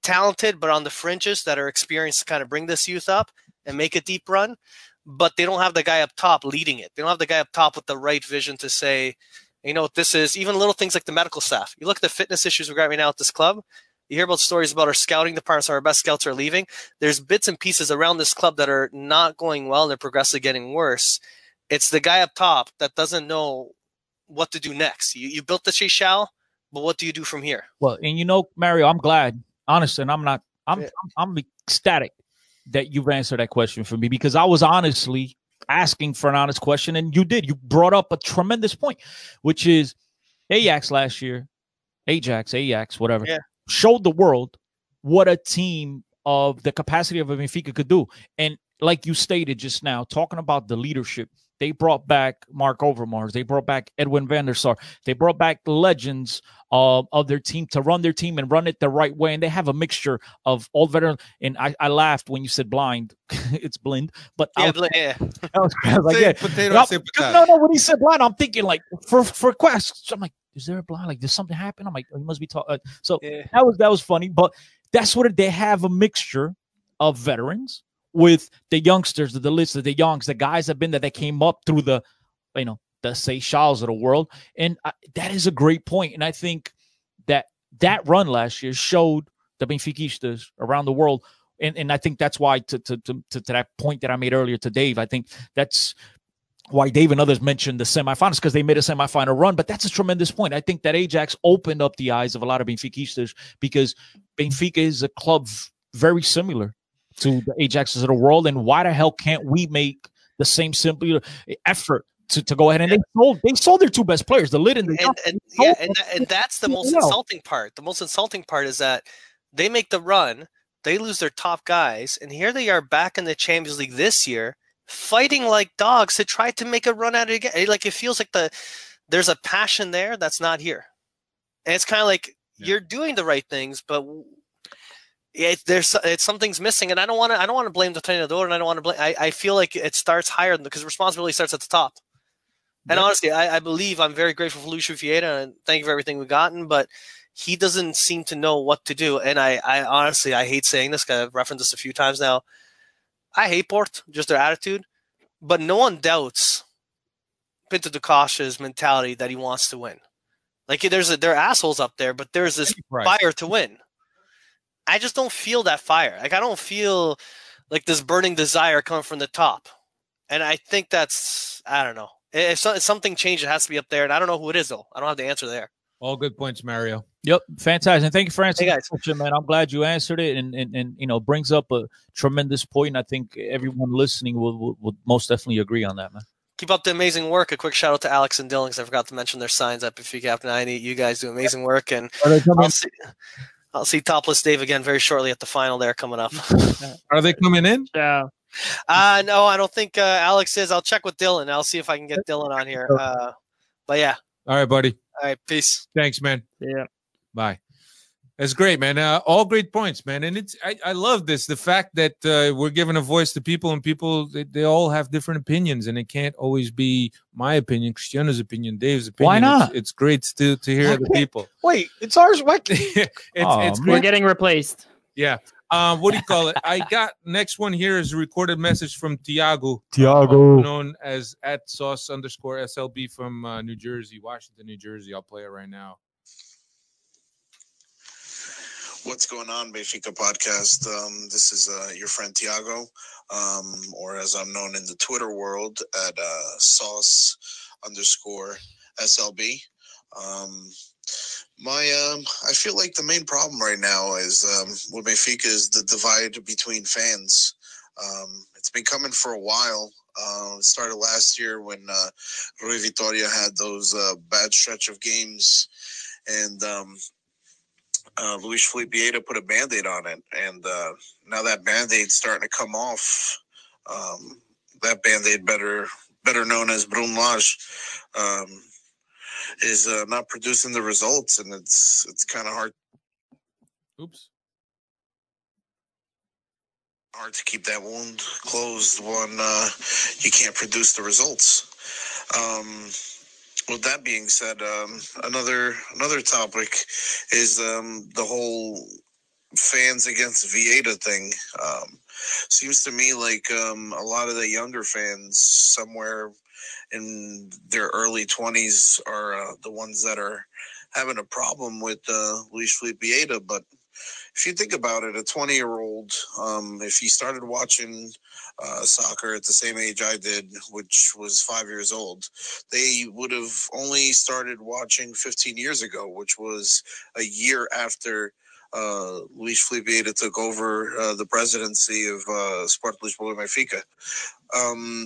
talented, but on the fringes that are experienced to kind of bring this youth up and make a deep run. But they don't have the guy up top leading it. They don't have the guy up top with the right vision to say, you know what this is. Even little things like the medical staff. You look at the fitness issues we've got right now at this club. You hear about stories about our scouting departments, our best scouts are leaving. There's bits and pieces around this club that are not going well and they're progressively getting worse. It's the guy up top that doesn't know what to do next. You, you built the Seixal, but what do you do from here? Well, and you know, Mario, I'm glad, honestly, and I'm not, I'm, yeah. I'm, I'm ecstatic that you've answered that question for me, because I was honestly asking for an honest question, and you did. You brought up a tremendous point, which is Ajax last year, Ajax, Ajax, whatever, yeah. showed the world what a team of the capacity of a Benfica could do. And like you stated just now, talking about the leadership, they brought back Mark Overmars. They brought back Edwin van der Sar. They brought back legends uh, of their team to run their team and run it the right way. And they have a mixture of old veterans. And I, I laughed when you said blind. It's blind. But yeah, I was, yeah. I was, I was like, yeah. Potato, I, no, no, when he said blind, I'm thinking like for, for quests. I'm like, is there a blind? Like, did something happen? I'm like, oh, he must be talking. Uh, so yeah. that was that was funny. But that's what they have, a mixture of veterans with the youngsters, the list of the youngs, the guys that have been there that came up through the, you know, the Seychelles of the world. And I, that is a great point. And I think that that run last year showed the Benfiquistas around the world. And and I think that's why, to, to, to, to, to that point that I made earlier to Dave, I think that's why Dave and others mentioned the semifinals, because they made a semifinal run. But that's a tremendous point. I think that Ajax opened up the eyes of a lot of Benfiquistas, because Benfica is a club very similar to the Ajaxes of the world, and why the hell can't we make the same simple effort to, to go ahead? And yeah. they sold they sold their two best players, the Lid and the and, and, yeah, and, and that's the most insulting part. The most insulting part is that they make the run, they lose their top guys, and here they are back in the Champions League this year, fighting like dogs to try to make a run at it again. Like, it feels like the there's a passion there that's not here, and it's kind of like yeah. you're doing the right things, but. Yeah, it, there's it's something's missing, and I don't want to. I don't want to blame the treinador, and I don't want to blame. I, I feel like it starts higher, because responsibility starts at the top. And yeah. honestly, I, I believe I'm very grateful for Luís Vieira, and thank you for everything we've gotten. But he doesn't seem to know what to do. And I, I honestly, I hate saying this, because I've referenced this a few times now. I hate Porto, just their attitude. But no one doubts Pinto da Costa's mentality that he wants to win. Like, there's a, they're assholes up there, but there's this right. fire to win. I just don't feel that fire. Like, I don't feel like this burning desire coming from the top. And I think that's, I don't know. If, so, if something changed, it has to be up there. And I don't know who it is, though. I don't have the answer there. All good points, Mario. Yep. Fantastic. And thank you for answering hey that question, man. I'm glad you answered it. And, and, and you know, brings up a tremendous point. And I think everyone listening will, will, will most definitely agree on that, man. Keep up the amazing work. A quick shout out to Alex and Dylan, because I forgot to mention their signs at Benfica After ninety. You guys do amazing yep. work. And I'll see. I'll see Topless Dave again very shortly at the final there coming up. Are they coming in? Yeah. Uh, no, I don't think uh, Alex is. I'll check with Dylan. I'll see if I can get Dylan on here. Uh, but, yeah. All right, buddy. All right, peace. Thanks, man. Yeah. Bye. That's great, man. Uh, all great points, man. And it's I, I love this, the fact that uh, we're giving a voice to people, and people, they, they all have different opinions, and it can't always be my opinion, Cristiano's opinion, Dave's opinion. Why not? It's, it's great to, to hear other people. Wait, it's ours. What? it's, oh, it's we're getting replaced. Yeah. Um, what do you call it? I got next one here is a recorded message from Tiago. Tiago. Known as at sauce underscore S L B from uh, New Jersey, Washington, New Jersey. I'll play it right now. What's going on, Benfica podcast? Um, this is uh, your friend Tiago, um, or as I'm known in the Twitter world at uh, sauce underscore S L B. Um, my, um, I feel like the main problem right now is um, with Benfica is the divide between fans. Um, it's been coming for a while. Uh, it started last year when uh, Rui Vitória had those uh, bad stretch of games, and um, uh, Luís Filipe Vieira put a Band-Aid on it, and uh, now that Band-Aid's starting to come off. Um, that Band-Aid, better better known as Bruno Lage, um, is uh, not producing the results, and it's it's kind of hard. Oops. Hard to keep that wound closed when uh, you can't produce the results. Um, with that being said, um, another another topic is um, the whole fans against Vieira thing. Um, seems to me like um, a lot of the younger fans, somewhere in their early twenties, are uh, the ones that are having a problem with uh, Luís Filipe Vieira, but. If you think about it, a twenty-year-old, um, if he started watching uh, soccer at the same age I did, which was five years old, they would have only started watching fifteen years ago, which was a year after uh, Luís Filipe Vieira took over uh, the presidency of uh, Sporting Lisboa Benfica. Um,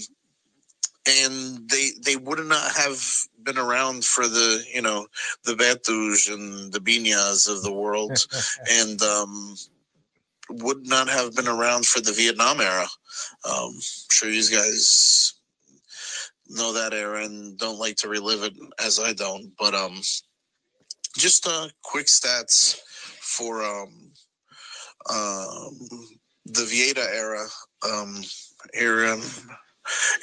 and they they would not have been around for the, you know, the Betus and the Binas of the world and um, would not have been around for the Vietnam era. Um, I'm sure you guys know that era and don't like to relive it as I don't. But um, just uh, quick stats for um, um, the Vieira era um, here. Um,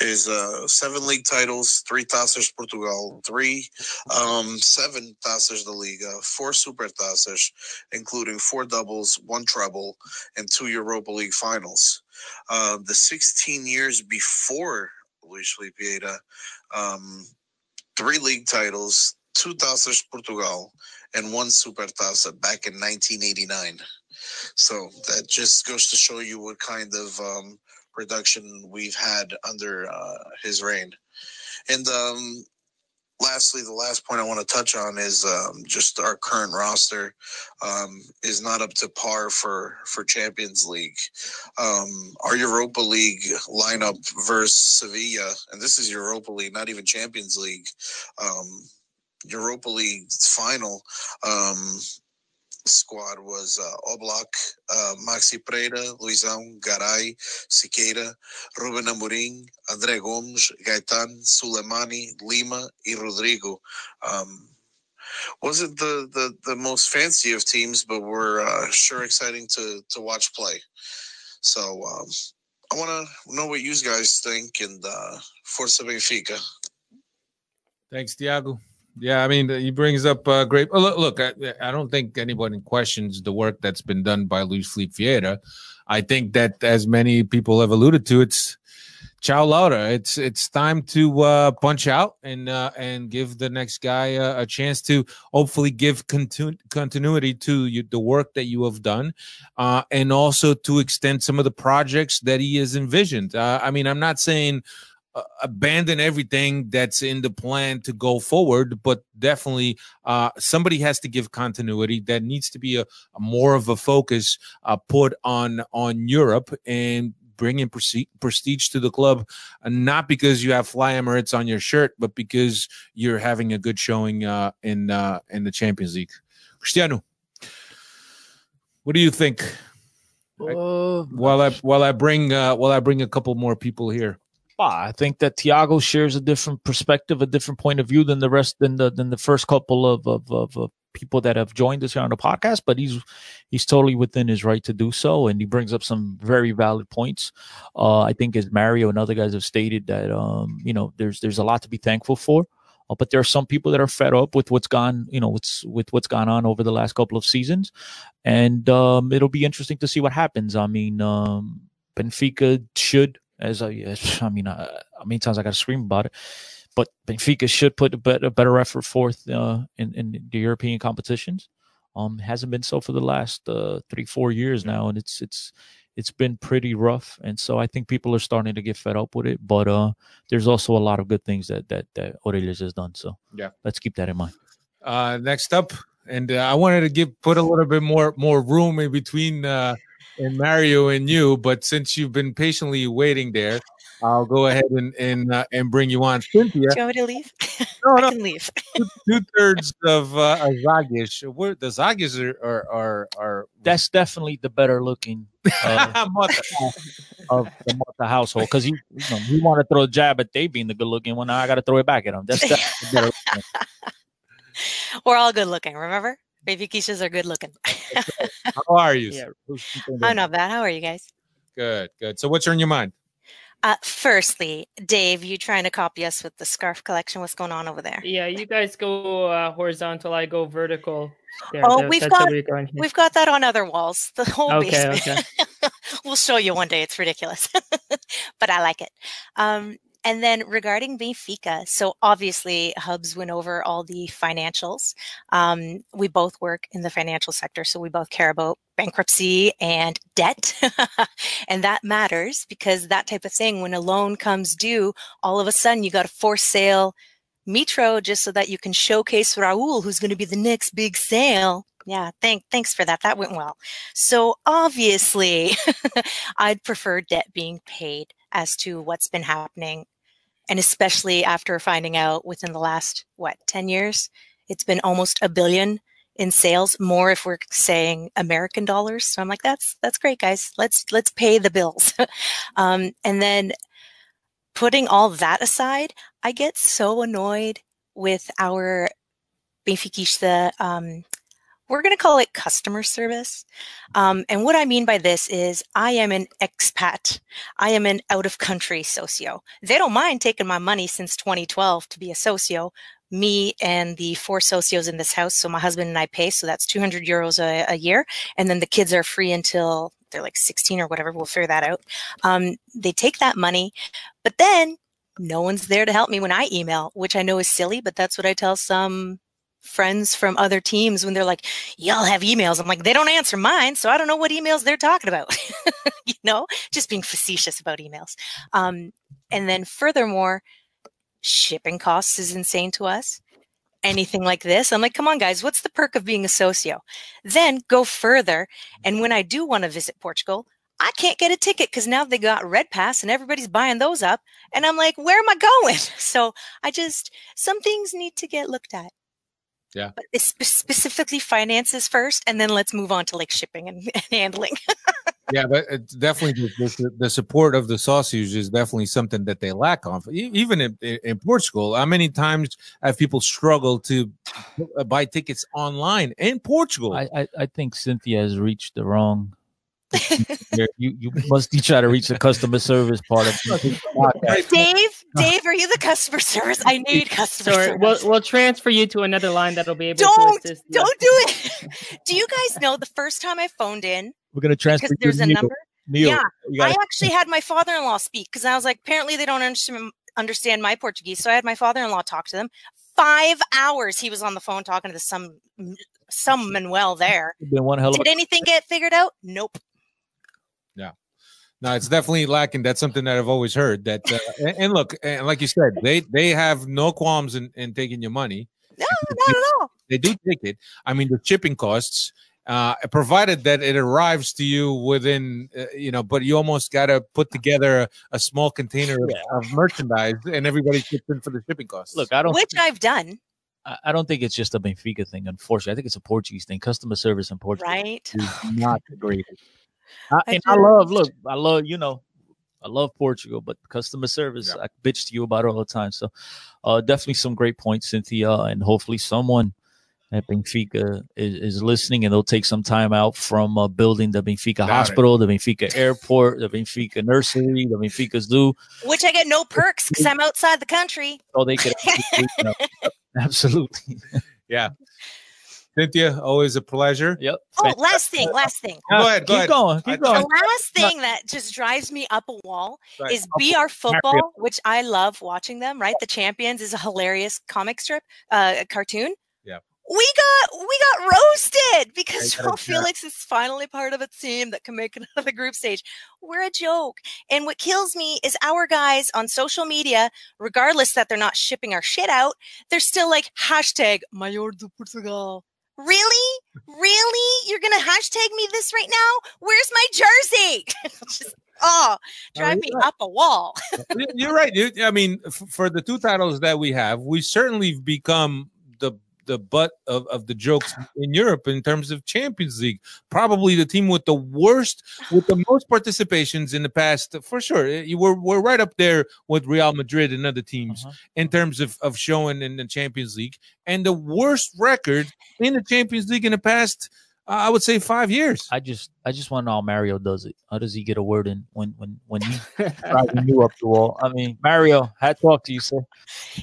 is uh, seven league titles, three Taças Portugal, three, um, seven Taças da Liga, four Super Taças, including four doubles, one treble, and two Europa League finals. Uh, the sixteen years before Luís Filipe Vieira, um, three league titles, two Taças Portugal, and one Super Taça back in nineteen eighty-nine. So that just goes to show you what kind of... Um, production we've had under uh, his reign. And um, lastly, the last point I want to touch on is um, just our current roster um, is not up to par for, for Champions League. Um, our Europa League lineup versus Sevilla, and this is Europa League, not even Champions League, um, Europa League final, um, squad was uh, Oblak, uh, Maxi Pereira, Luizão, Garay, Siqueira, Ruben Amorim, André Gomes, Gaetan, Suleimani, Lima, and Rodrigo. Um, wasn't the, the, the most fancy of teams, but were uh, sure exciting to, to watch play. So um, I want to know what you guys think, and uh, Força Benfica. Thanks, Tiago. Yeah, I mean, he brings up uh, great. Oh, look, look I, I don't think anyone questions the work that's been done by Luís Filipe Vieira. I think that, as many people have alluded to, it's ciao Laura. It's it's time to uh, punch out and uh, and give the next guy uh, a chance to hopefully give continu- continuity to you, the work that you have done, uh, and also to extend some of the projects that he has envisioned. Uh, I mean, I'm not saying. Abandon everything that's in the plan to go forward, but definitely uh, somebody has to give continuity. That needs to be a, a more of a focus uh, put on on Europe and bringing prestige to the club, uh, not because you have Fly Emirates on your shirt, but because you're having a good showing uh, in uh, in the Champions League. Cristiano, what do you think? Uh, I, while I while I bring uh, while I bring a couple more people here. I think that Tiago shares a different perspective, a different point of view than the rest, than the than the first couple of of, of, of people that have joined us here on the podcast. But he's he's totally within his right to do so, and he brings up some very valid points. Uh, I think, as Mario and other guys have stated, that um, you know there's there's a lot to be thankful for, uh, but there are some people that are fed up with what's gone, you know, what's with what's gone on over the last couple of seasons, and um, it'll be interesting to see what happens. I mean, um, Benfica should. As I, as, I mean, uh, how many times I got to scream about it, but Benfica should put a better, a better effort forth uh, in, in the European competitions. Um, hasn't been so for the last uh, three, four years now, and it's it's it's been pretty rough. And so I think people are starting to get fed up with it. But uh, there's also a lot of good things that that that Orelhas has done. So yeah, let's keep that in mind. Uh, next up, and uh, I wanted to give put a little bit more more room in between uh, and Mario and you, but since you've been patiently waiting there, I'll go ahead and and, uh, and bring you on, Cynthia. Do you want me to leave? No, I no. can leave. Two thirds of uh, a Zagish. We're, the Zagish are, are are are. That's definitely the better looking uh, of the Mota household, because you you, know, you want to throw a jab at they being the good looking one. Now I got to throw it back at them. That's definitely the better looking. We're all good looking. Remember, baby Keishas are good looking. How are you? Yeah. I'm not bad. How are you guys? Good, good. So what's on your mind? Uh, firstly, Dave, you trying to copy us with the scarf collection? What's going on over there? Yeah, you guys go uh, horizontal. I go vertical. There, oh, there, we've got we've got that on other walls. The whole okay, basement. Okay. We'll show you one day. It's ridiculous, but I like it. Um, and then regarding Benfica, so obviously Hubs went over all the financials. Um, we both work in the financial sector, so we both care about bankruptcy and debt. And that matters, because that type of thing, when a loan comes due, all of a sudden you got to force sale Mitro just so that you can showcase Raul, who's going to be the next big sale. Yeah, thank, thanks for that. That went well. So obviously, I'd prefer debt being paid as to what's been happening. And especially after finding out within the last, what, ten years, it's been almost a billion in sales, more if we're saying American dollars. So I'm like, that's that's great, guys. Let's let's pay the bills. um, and then putting all that aside, I get so annoyed with our Benfica, um, we're going to call it customer service. Um, and what I mean by this is I am an expat. I am an out-of-country socio. They don't mind taking my money since twenty twelve to be a socio. Me and the four socios in this house, so my husband and I pay, so that's two hundred euros a, a year. And then the kids are free until they're like sixteen or whatever. We'll figure that out. Um, they take that money, but then no one's there to help me when I email, which I know is silly, but that's what I tell some friends from other teams when they're like, y'all have emails. I'm like, they don't answer mine, so I don't know what emails they're talking about. You know, just being facetious about emails. Um, and then furthermore, shipping costs is insane to us. Anything like this, I'm like, come on, guys, what's the perk of being a socio? Then go further. And when I do want to visit Portugal, I can't get a ticket because now they got Red Pass and everybody's buying those up. And I'm like, where am I going? So I just, some things need to get looked at. Yeah. But it's specifically finances first, and then let's move on to like shipping and, and handling. Yeah, but it's definitely the, the support of the sausage is definitely something that they lack on. Even in, in Portugal, how many times have people struggled to buy tickets online in Portugal? I, I, I think Cynthia has reached the wrong. you you must try to reach the customer service part of it. Dave, Dave, are you the customer service? I need customer Sorry, service. We'll, we'll transfer you to another line that'll be able don't, to assist you. Don't do it. Do you guys know the first time I phoned in? We're going to transfer because there's a Neil. number. Neil, yeah. Gotta- I actually had my father-in-law speak because I was like, apparently they don't understand, understand my Portuguese. So I had my father-in-law talk to them. Five hours he was on the phone talking to some, some Manuel there. One hell of- Did anything get figured out? Nope. Yeah, no, it's definitely lacking. That's something that I've always heard. That uh, and, and look, and like you said, they they have no qualms in, in taking your money. No, not at all. They do take it. I mean, the shipping costs, uh, provided that it arrives to you within, uh, you know. But you almost got to put together a, a small container yeah. of merchandise, and everybody chips in for the shipping costs. Look, I don't. Which think, I've done. I, I don't think it's just a Benfica thing. Unfortunately, I think it's a Portuguese thing. Customer service in Portugal, right? Is not the greatest. I, and I, I love, look, I love, you know, I love Portugal, but customer service, yeah. I bitch to you about it all the time. So uh, definitely some great points, Cynthia, and hopefully someone at Benfica is, is listening and they'll take some time out from uh, building the Benfica Got Hospital, it. the Benfica Airport, the Benfica Nursery, the Benfica Zoo. Which I get no perks because I'm outside the country. Oh, they could. Absolutely. Yeah. Cynthia, always a pleasure. Yep. Oh, last thing, last thing. Go ahead, go keep ahead. going, keep going. The last thing that just drives me up a wall right. is B R Football, which I love watching them, right? The Champions is a hilarious comic strip, uh, cartoon. Yeah. we got we got roasted because João Felix is finally part of a team that can make it out of the group stage. We're a joke. And what kills me is our guys on social media, regardless that they're not shipping our shit out, they're still like, hashtag Maior do Portugal. Really? Really? You're going to hashtag me this right now? Where's my jersey? Just, oh, drive I mean, me yeah. up a wall. You're right, dude. I mean, f- for the two titles that we have, we certainly become the the butt of, of the jokes in Europe in terms of Champions League. Probably the team with the worst, with the most participations in the past, for sure. You were, we're right up there with Real Madrid and other teams uh-huh. in terms of, of showing in the Champions League. And the worst record in the Champions League in the past, uh, I would say, five years. I just I just want to know how Mario does it. How does he get a word in when when when you you up the wall? I mean, Mario, hats off to you, sir.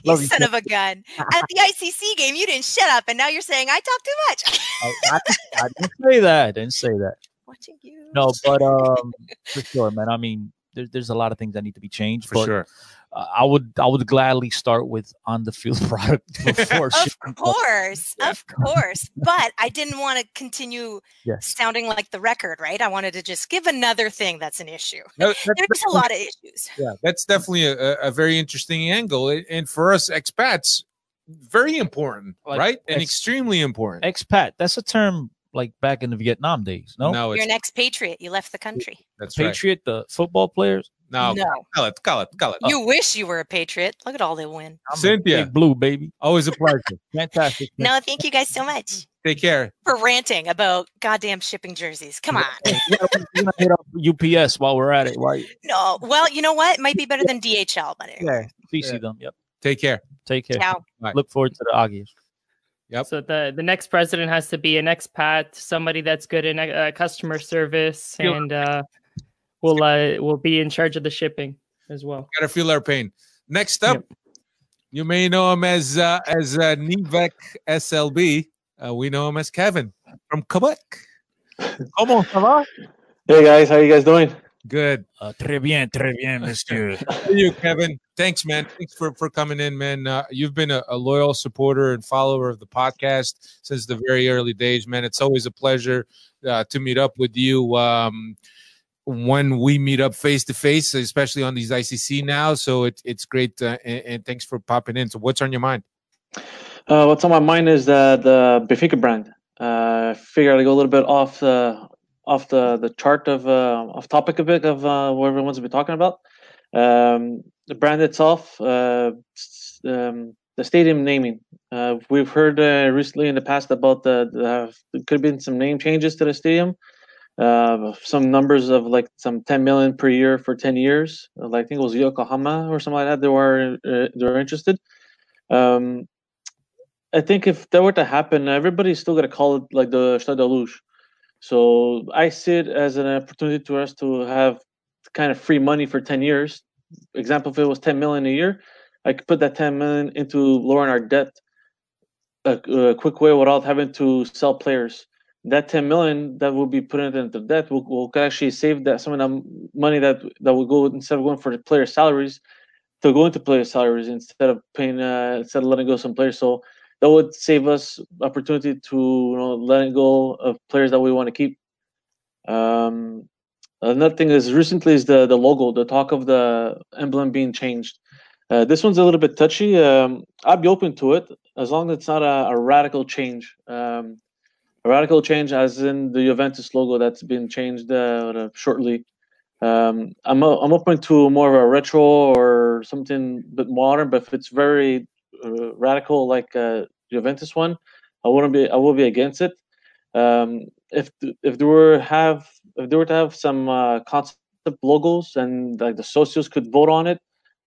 Love you, son you. of a gun. At the I C C game, you didn't shut up, and now you're saying I talk too much. I, I, I didn't say that. I didn't say that. Watching you. No, but um, for sure, man. I mean, there, there's a lot of things that need to be changed. For but, sure. I would I would gladly start with on-the-field product before. Of course, yeah. of course. But I didn't want to continue yes. sounding like the record, right? I wanted to just give another thing that's an issue. No, that's There's a lot of issues. Yeah, that's definitely a, a very interesting angle. And for us expats, very important, like, right? And ex- extremely important. Expat, that's a term like back in the Vietnam days, no? no You're an expatriate. You left the country. That's Patriot, right. The football players. No, no. Call it, call it, call it. You oh. wish you were a Patriot. Look at all they win. I'm Cynthia. A big blue, baby. Always a pleasure. Fantastic. No, thank you guys so much. Take care. For ranting about goddamn shipping jerseys. Come on. Hit up U P S while we're at it, right? No. Well, you know what? It might be better than D H L, but yeah. C C yeah. them. Yep. Take care. Take care. Ciao. Right. Look forward to the Augies. Yep. So the, the next president has to be an expat, somebody that's good in uh, customer service yep. and uh We'll, uh, we'll be in charge of the shipping as well. Gotta feel our pain. Next up, yep. you may know him as uh, as uh, Nivek S L B. Uh, we know him as Kevin from Quebec. Como ça va? Hey guys, how you guys doing? Good. Uh, très bien, très bien, monsieur. How are you, Kevin? Thanks, man. Thanks for, for coming in, man. Uh, you've been a, a loyal supporter and follower of the podcast since the very early days, man. It's always a pleasure uh, to meet up with you. Um, when we meet up face-to-face, especially on these I C C now. So it, it's great. Uh, and, and thanks for popping in. So what's on your mind? Uh, what's on my mind is the, the Benfica brand. Uh, I figure I go a little bit off the, off the, the chart of uh, off topic a bit of uh, what everyone's been talking about. Um, the brand itself, uh, um, the stadium naming. Uh, we've heard uh, recently in the past about the, the there could have been some name changes to the stadium. Uh, some numbers of like some ten million per year for ten years. Like, I think it was Yokohama or something like that. They were uh, they were interested. Um, I think if that were to happen, everybody's still gonna call it like the Estádio da Luz. So I see it as an opportunity to us to have kind of free money for ten years. Example, if it was ten million a year, I could put that ten million into lowering our debt a, a quick way without having to sell players. That ten million that will be put into debt will will actually save that some of the money that that will go instead of going for the player salaries to go into player salaries instead of paying uh, instead of letting go some players. So that would save us opportunity to you know letting go of players that we want to keep. Um, another thing is recently is the the logo, the talk of the emblem being changed. Uh, this one's a little bit touchy. Um, I'd be open to it as long as it's not a, a radical change. Um, A radical change, as in the Juventus logo that's been changed uh, shortly. Um, I'm a, I'm open to more of a retro or something a bit modern, but if it's very uh, radical like uh, Juventus one, I wouldn't be. I will be against it. Um, if if there were have if there were to have some uh, concept logos and like the socios could vote on it,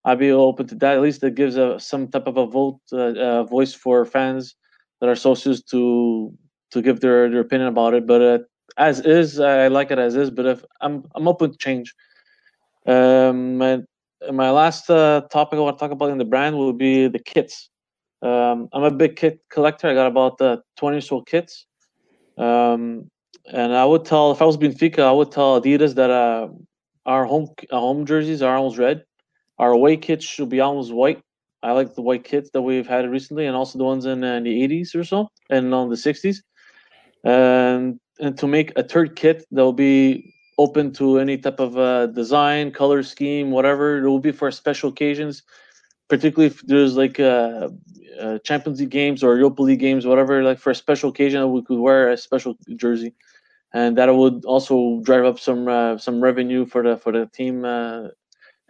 I'd be open to that. At least it gives a, some type of a vote, uh, a voice for fans that are socios to. to give their, their opinion about it, but uh, as is, I like it as is, but if I'm I'm open to change. Um, my, my last uh, topic I want to talk about in the brand will be the kits. Um, I'm a big kit collector. I got about uh, twenty or so kits. Um, and I would tell, if I was Benfica, I would tell Adidas that uh, our home, our home jerseys are almost red. Our away kits should be almost white. I like the white kits that we've had recently, and also the ones in uh, the eighties or so, and on the sixties. And and to make a third kit that will be open to any type of uh, design, color scheme, whatever. It will be for special occasions, particularly if there's like uh, uh, Champions League games or Europa League games, whatever. Like for a special occasion, we could wear a special jersey, and that would also drive up some uh, some revenue for the for the team. Uh,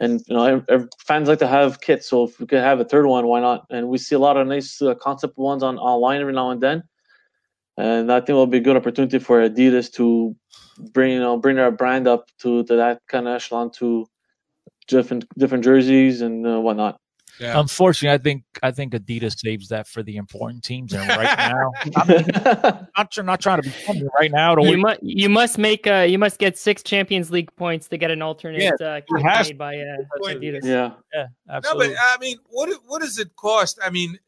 and you know, fans like to have kits, so if we could have a third one, why not? And we see a lot of nice uh, concept ones on online every now and then. And I think it'll be a good opportunity for Adidas to bring, you know, bring their brand up to, to that kind of echelon, to different different jerseys and uh, whatnot. Yeah. Unfortunately, I think I think Adidas saves that for the important teams. And right now, I'm not, I'm not trying to be funny right now. To you, mu- you must make uh, you must get six Champions League points to get an alternate yeah, uh, made by uh, Adidas. Yeah, yeah, absolutely. No, but I mean, what what does it cost? I mean.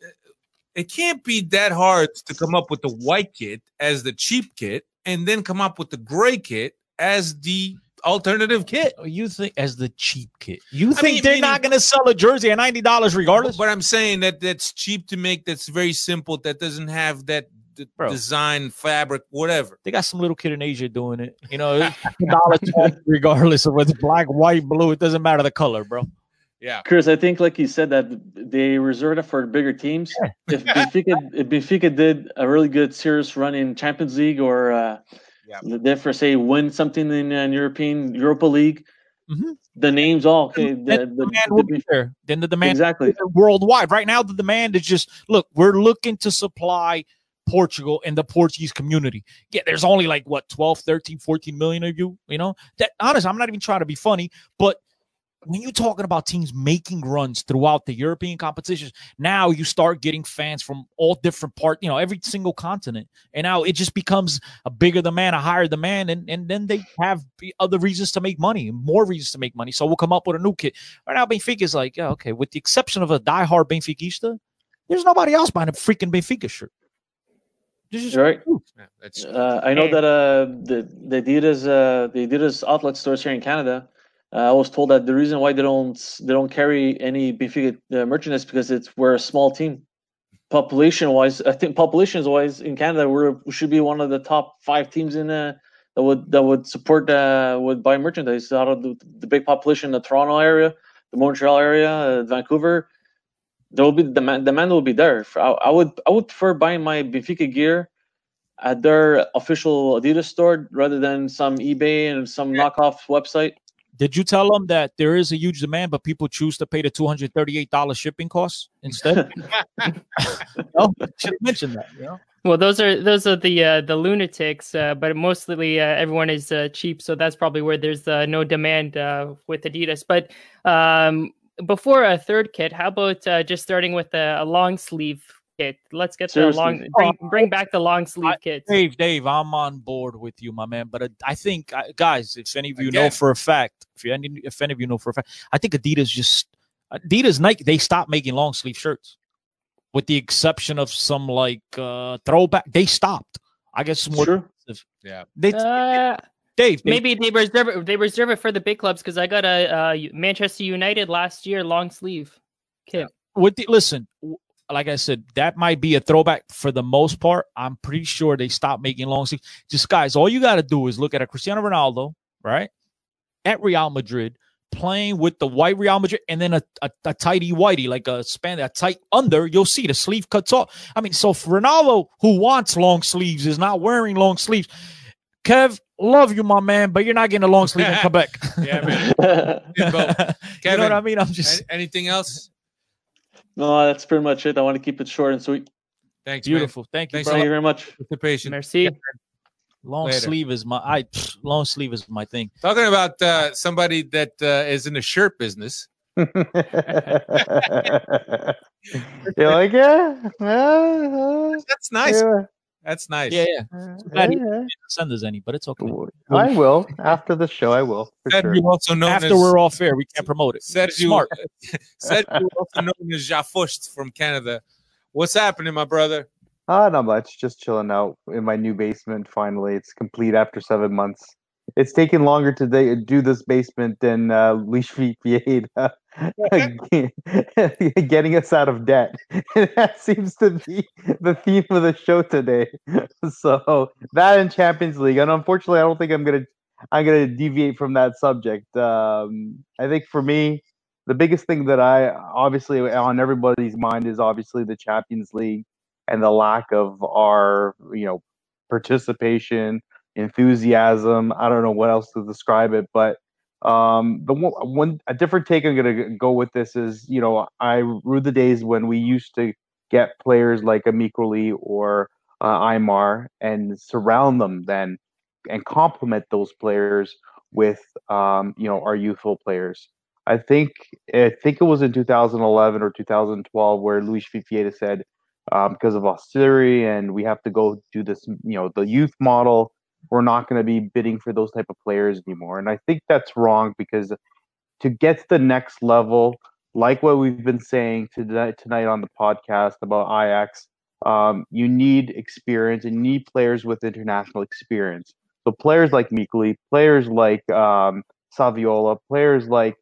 It can't be that hard to come up with the white kit as the cheap kit and then come up with the gray kit as the alternative kit. You think as the cheap kit. You I think mean, they're meaning, not going to sell a jersey at ninety dollars regardless? But I'm saying that that's cheap to make. That's very simple. That doesn't have that d- design, fabric, whatever. They got some little kid in Asia doing it. You know, regardless of whether it's black, white, blue, it doesn't matter the color, bro. Yeah, Chris, I think like you said that they reserved it for bigger teams. Yeah. If Benfica if Benfica did a really good serious run in Champions League or uh, yeah. therefore say win something in uh, European Europa League, mm-hmm. the names all okay, the, the, the demand the, will the, be there. Then the demand exactly worldwide. Right now, the demand is just look. We're looking to supply Portugal and the Portuguese community. Yeah, there's only like what twelve, thirteen, fourteen million of you. You know that. Honestly, I'm not even trying to be funny, but. When you're talking about teams making runs throughout the European competitions, now you start getting fans from all different parts, you know, every single continent. And now it just becomes a bigger demand, a higher demand. And, and then they have other reasons to make money, more reasons to make money. So we'll come up with a new kit. Right now, Benfica is like, yeah, okay, with the exception of a diehard Benfiquista, there's nobody else buying a freaking Benfica shirt. Just right. Yeah, uh, I know that uh, the, the, Adidas, uh, the Adidas outlet stores here in Canada, Uh, I was told that the reason why they don't they don't carry any Benfica uh, merchandise because it's we're a small team, population wise. I think populations wise in Canada we're, we should be one of the top five teams in uh, that would that would support uh, would buy merchandise out of the, the big population in the Toronto area, the Montreal area, uh, Vancouver. There will be the demand, demand will be there. I, I would I would prefer buying my Benfica gear at their official Adidas store rather than some eBay and some yeah. knockoff website. Did you tell them that there is a huge demand, but people choose to pay the two hundred thirty-eight dollars shipping costs instead? No, should have mentioned that. You know? Well, those are those are the uh, the lunatics, uh, but mostly uh, everyone is uh, cheap, so that's probably where there's uh, no demand uh, with Adidas. But um, before a third kit, how about uh, just starting with a, a long sleeve kit? Let's get Seriously. the long bring, bring back the long sleeve I, kits. Dave, Dave, I'm on board with you, my man. But uh, I think, uh, guys, if any of you Again. know for a fact. If any, if any of you know for a fact, I think Adidas just Adidas Nike they stopped making long sleeve shirts, with the exception of some like uh, throwback. They stopped. I guess more. Sure. Yeah. They, uh, Dave, Dave. Maybe they reserve it, they reserve it for the big clubs because I got a uh, Manchester United last year long sleeve kit. Yeah. With the, listen, like I said, that might be a throwback for the most part. I'm pretty sure they stopped making long sleeves. Just guys, all you got to do is look at a Cristiano Ronaldo, right? At Real Madrid, playing with the white Real Madrid, and then a, a, a tighty whitey, like a span, a tight under, you'll see the sleeve cuts off. I mean, so for Ronaldo, who wants long sleeves, is not wearing long sleeves. Kev, love you, my man, but you're not getting a long sleeve in Quebec. Yeah, man. Kevin, you know what I mean? I'm just anything else? No, that's pretty much it. I want to keep it short and sweet. Thanks, beautiful. Man. Thank you, Thanks, thank you very much. Participation. Merci. Yeah. Long Later. sleeve is my I, pff, long sleeve is my thing. Talking about uh, somebody that uh, is in the shirt business. You like it? Uh-huh. That's nice. Yeah. That's nice. Yeah, yeah. Uh, Glad yeah. He didn't send us any, but it's okay. I will after the show. I will. For Sergio, sure. also known after as, we're all fair, we can't promote it. Sergio, Smart. Sergio, also known as Jafost from Canada. What's happening, my brother? Ah, uh, not much. Just chilling out in my new basement. Finally, it's complete after seven months. It's taken longer to de- do this basement than uh, Luís Filipe Vieira getting us out of debt. That seems to be the theme of the show today. So that and Champions League, and unfortunately, I don't think I'm gonna I'm gonna deviate from that subject. Um, I think for me, the biggest thing that I obviously on everybody's mind is obviously the Champions League and the lack of our, you know, participation, enthusiasm. I don't know what else to describe it, but um, the one, one a different take I'm going to go with this is, you know, I rue the days when we used to get players like Amicoli or uh, Aimar and surround them then and complement those players with, um, you know, our youthful players. I think I think it was in two thousand eleven or two thousand twelve where Luís Filipe Vieira said, Um, because of austerity and we have to go do this, you know, the youth model, we're not going to be bidding for those type of players anymore. And I think that's wrong, because to get to the next level, like what we've been saying tonight, tonight on the podcast about Ajax, um, you need experience and need players with international experience. So players like Mikli, players like um, Saviola, players like,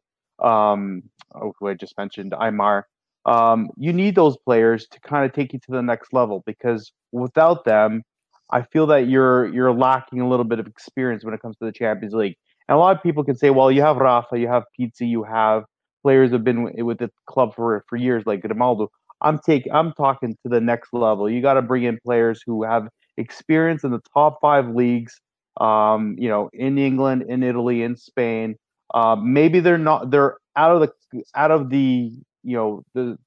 um, oh, who I just mentioned, Aimar. Um, you need those players to kind of take you to the next level, because without them, I feel that you're you're lacking a little bit of experience when it comes to the Champions League. And a lot of people can say, well, you have Rafa, you have Pizzi, you have players who have been with the club for, for years, like Grimaldo. I'm taking, I'm talking to the next level. You got to bring in players who have experience in the top five leagues, um, you know, in England, in Italy, in Spain. Uh, maybe they're not. They're out of the out of the. You know, the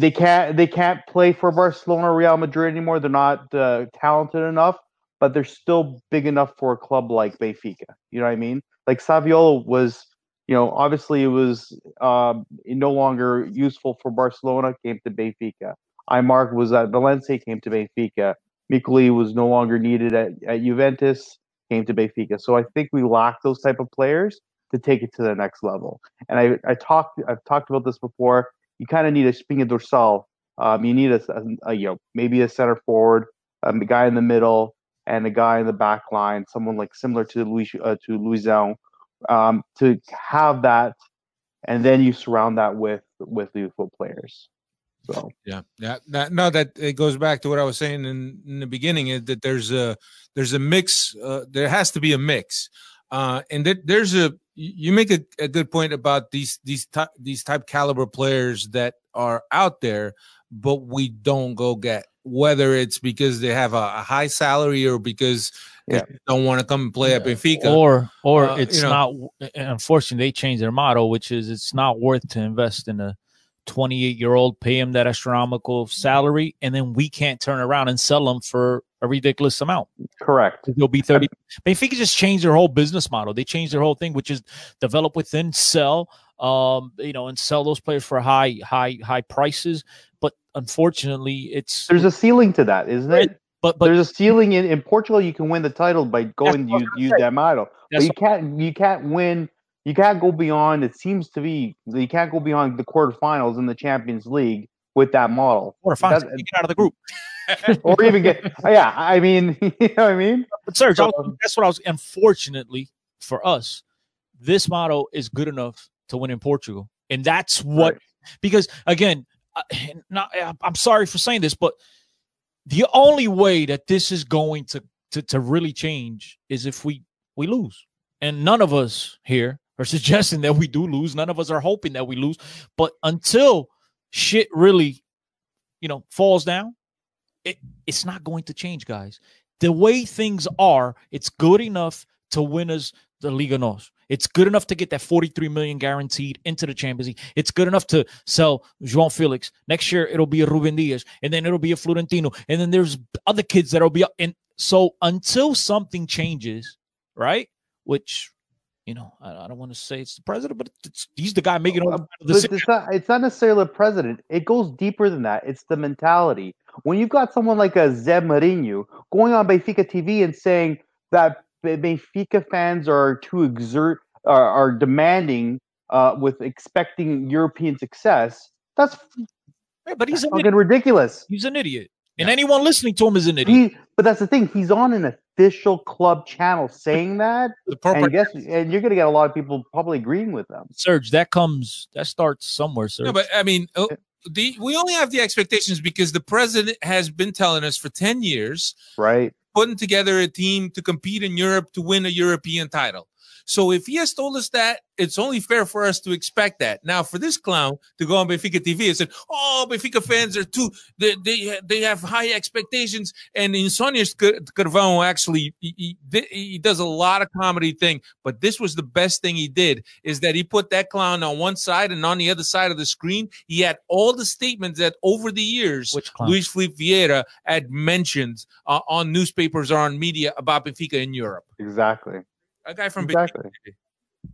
they can't they can't play for Barcelona or Real Madrid anymore. They're not uh, talented enough, but they're still big enough for a club like Benfica. You know what I mean? Like Saviola was, you know, obviously it was um, no longer useful for Barcelona, came to Benfica. Aimar was at Valencia, came to Benfica. Mikli was no longer needed at, at Juventus, came to Benfica. So I think we lack those type of players to take it to the next level. And I, I talked, I've talked about this before. You kind of need a espinha dorsal. Um, you need a, a, a, you know, maybe a center forward, um, a guy in the middle, and a guy in the back line, someone like similar to Luis, uh, to Luizão, um, to have that. And then you surround that with, with youthful players. So, yeah, yeah, that, no, that it goes back to what I was saying in, in the beginning, is that there's a, there's a mix, uh, there has to be a mix. Uh, and th- there's a, you make a, a good point about these these type, these type caliber players that are out there, but we don't go get, whether it's because they have a, a high salary or because yeah. they don't want to come and play yeah. at Benfica, or or uh, it's you know. not. Unfortunately, they changed their motto, which is it's not worth to invest in a twenty-eight year old, pay him that astronomical salary, and then we can't turn around and sell them for a ridiculous amount. Correct. They'll be thirty. Benfica just changed their whole business model. They changed their whole thing, which is develop within, sell, um, you know, and sell those players for high, high, high prices. But unfortunately, it's there's a ceiling to that, isn't it? Right. But, but there's a ceiling in, in Portugal. You can win the title by going use use that model. But you can't you can't win. You can't go beyond. It seems to be you can't go beyond the quarterfinals in the Champions League with that model. Quarterfinals, you get out of the group. Or even get, yeah, I mean, you know what I mean? But Serge, so, was, that's what I was, unfortunately for us, this model is good enough to win in Portugal. And that's what, right. because again, not, I'm sorry for saying this, but the only way that this is going to, to, to really change is if we, we lose. And none of us here are suggesting that we do lose. None of us are hoping that we lose. But until shit really, you know, falls down, It, it's not going to change, guys. The way things are, it's good enough to win us the Liga N O S. It's good enough to get that forty-three million dollars guaranteed into the Champions League. It's good enough to sell João Félix. Next year, it'll be a Ruben Dias, and then it'll be a Florentino, and then there's other kids that'll be up. And so until something changes, right, which, you know, I, I don't want to say it's the president, but it's, he's the guy making all the decisions. It's not, it's not necessarily the president. It goes deeper than that. It's the mentality. When you've got someone like a Zé Marinho going on Benfica T V and saying that Benfica fans are too exert, are, are demanding uh, with expecting European success, that's yeah, but he's that's fucking idiot. ridiculous. He's an idiot. And yeah. anyone listening to him is an idiot. He, but that's the thing. He's on an official club channel saying that. The and, guess, and you're going to get a lot of people probably agreeing with them. Serge, that comes, that starts somewhere, Serge. No, but I mean, the, we only have the expectations because the president has been telling us for ten years, right, putting together a team to compete in Europe to win a European title. So if he has told us that, it's only fair for us to expect that. Now, for this clown to go on Benfica T V and say, "Oh, Benfica fans are too they they, they have high expectations," and Insónias Carvão actually he, he, he does a lot of comedy thing, but this was the best thing he did is that he put that clown on one side and on the other side of the screen he had all the statements that over the years Luís Filipe Vieira had mentioned uh, on newspapers or on media about Benfica in Europe. Exactly. A guy from exactly. Benfica.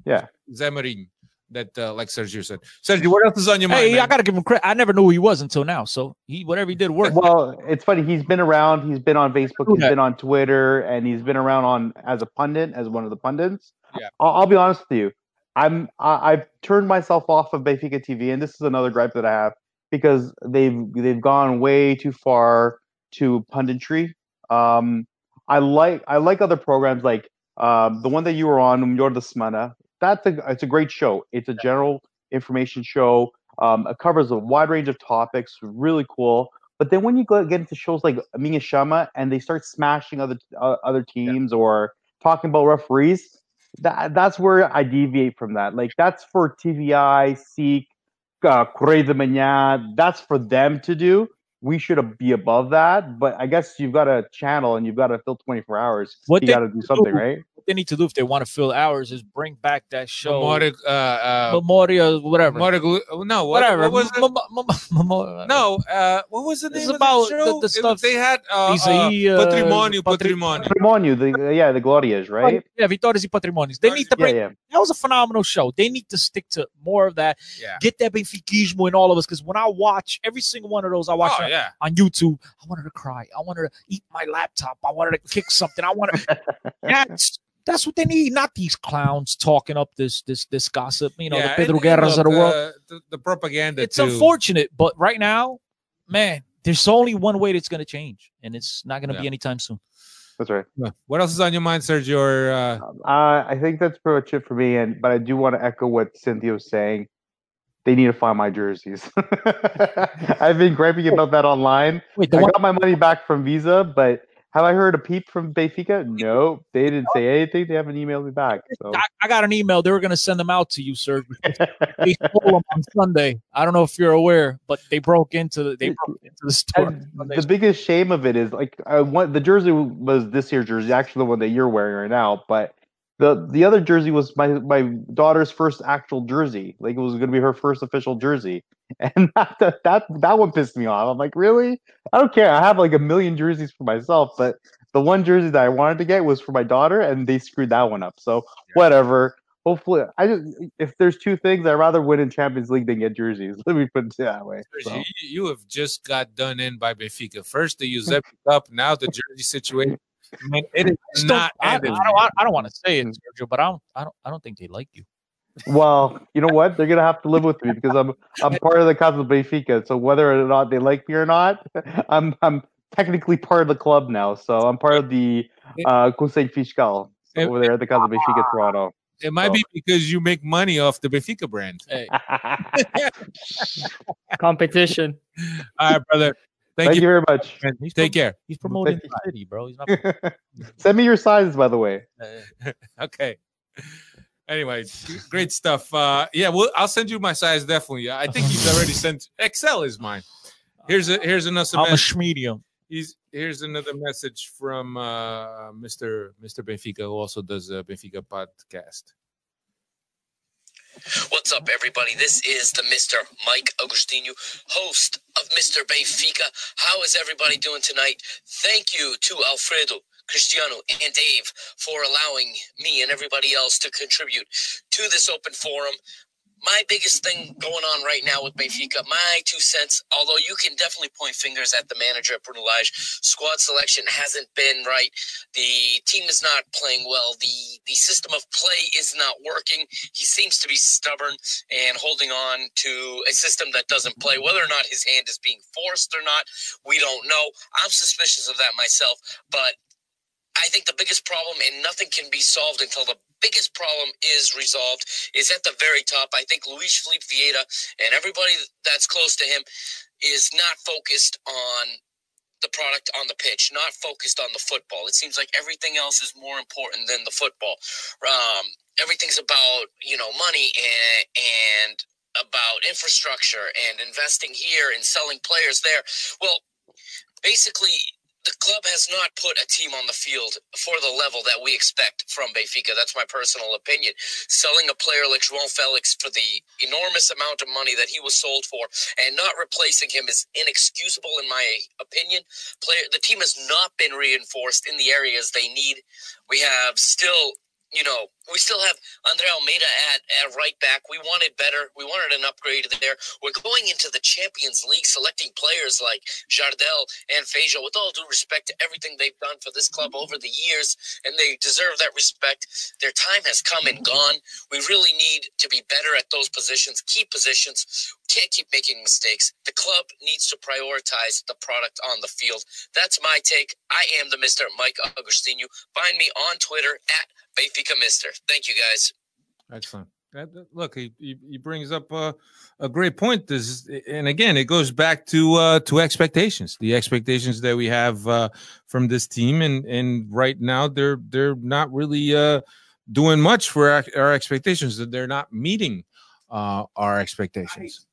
Yeah. Zamarin, that uh, like Sergio said. Sergio, what else is on your mind? Hey, man? I got to give him credit. I never knew who he was until now. So he, whatever he did worked. Well, it's funny. He's been around. He's been on Facebook. He's yeah. been on Twitter. And he's been around on as a pundit, as one of the pundits. Yeah. I'll, I'll be honest with you. I'm, I, I've turned myself off of Benfica T V. And this is another gripe that I have because they've, they've gone way too far to punditry. Um, I like, I like other programs like, Um, the one that you were on, Um Yor de Semana, that's a, it's a great show. It's a general information show. Um, it covers a wide range of topics. Really cool. But then when you go get into shows like Minha Chama and they start smashing other uh, other teams yeah. or talking about referees, that that's where I deviate from that. Like that's for T V I, SIC, uh, Correio da Manhã. That's for them to do. We should be above that, but I guess you've got a channel and you've got to fill twenty-four hours. What you got to do something, do, right? What they need to do if they want to fill hours is bring back that show. Memoria, uh, uh, Memoria whatever. Memoria, no, whatever. What was it? Mem- Mem- Mem- no, uh, what was the name it's of about that show? The, the stuff they had. Uh, uh, patrimonio, patrimonio, patrimonio. The, yeah, the glorias, right? Yeah, Vitórias e Patrimonios. They need to bring. Yeah, yeah. That was a phenomenal show. They need to stick to more of that. Yeah. Get that benfiquismo in all of us because when I watch every single one of those, I watch. Oh, yeah. On YouTube, I wanted to cry. I wanted to eat my laptop. I wanted to kick something. I wanted to. That's that's what they need. Not these clowns talking up this this this gossip. You know, yeah, the Pedro and, Guerras and look, of the world, uh, the, the propaganda. It's too. Unfortunate, but right now, man, there's only one way that's going to change, and it's not going to yeah. be anytime soon. That's right. What else is on your mind, Sergio? Or, uh... Uh, I think that's pretty much it for me. And but I do want to echo what Cynthia was saying. They need to find my jerseys. I've been griping about that online. Wait, I got my money back from Visa, but have I heard a peep from Benfica? No, they didn't say anything. They haven't emailed me back. So. I, I got an email. They were going to send them out to you, sir. They stole them on Sunday. I don't know if you're aware, but they broke into the, they broke into the store. The biggest shame of it is like I want, the jersey was this year's jersey, actually the one that you're wearing right now, but The the other jersey was my, my daughter's first actual jersey. Like it was going to be her first official jersey. And that, that that that one pissed me off. I'm like, really? I don't care. I have like a million jerseys for myself. But the one jersey that I wanted to get was for my daughter. And they screwed that one up. So whatever. Hopefully, I just, if there's two things, I'd rather win in Champions League than get jerseys. Let me put it that way. So. You, you have just got done in by Benfica. First the Giuseppe Cup, now the jersey situation. I mean, it is it's not. I, I, don't, I don't want to say it, Sergio, but I don't. I don't. I don't think they like you. Well, you know what? They're gonna have to live with me because I'm. I'm part of the Casa Benfica. So whether or not they like me or not, I'm. I'm technically part of the club now. So I'm part of the uh, Conselho Fiscal so over there at the Casa Benfica Toronto. It might so. be because you make money off the Benfica brand. Hey. Competition. All right, brother. Thank, Thank you, you very much. He's Take care. He's promoting the city, bro. He's not. Send me your sizes, by the way. Okay. Anyway, great stuff. Uh, yeah, well, I'll send you my size definitely. I think he's already sent. X L is mine. Here's a here's another. I'm message. a medium. He's here's another message from uh, Mister Mister Benfica, who also does a Benfica podcast. What's up, everybody? This is the Mister Mike Agostinho, host of Mister Benfica. How is everybody doing tonight? Thank you to Alfredo, Cristiano, and Dave for allowing me and everybody else to contribute to this open forum. my biggest thing going on right now with Benfica, my two cents, although you can definitely point fingers at the manager at Bruno Lage, squad selection hasn't been right. The team is not playing well. The, the system of play is not working. He seems to be stubborn and holding on to a system that doesn't play. Whether or not his hand is being forced or not, we don't know. I'm suspicious of that myself, but I think the biggest problem, and nothing can be solved until the biggest problem is resolved, is at the very top. I think Luís Filipe Vieira and everybody that's close to him is not focused on the product on the pitch, not focused on the football. It seems like everything else is more important than the football. Um, everything's about, you know, money and and about infrastructure and investing here and selling players there. Well, basically, the club has not put a team on the field for the level that we expect from Benfica. That's my personal opinion. Selling a player like João Félix for the enormous amount of money that he was sold for and not replacing him is inexcusable, in my opinion. Player, the team has not been reinforced in the areas they need. We have still... You know, we still have Andre Almeida at, at right back. We wanted better. We wanted an upgrade there. We're going into the Champions League selecting players like Jardel and Feijó. With all due respect to everything they've done for this club over the years, and they deserve that respect, their time has come and gone. We really need to be better at those positions, key positions. We can't keep making mistakes. The club needs to prioritize the product on the field. That's my take. I am the Mister Mike Agostinho. Find me on Twitter at Benfica Mister. Thank you, guys. Excellent. Look, he he brings up a, a great point. This is, and again, it goes back to uh, to expectations, the expectations that we have uh, from this team, and and right now they're they're not really uh, doing much for our, our expectations. That they're not meeting uh, our expectations. I,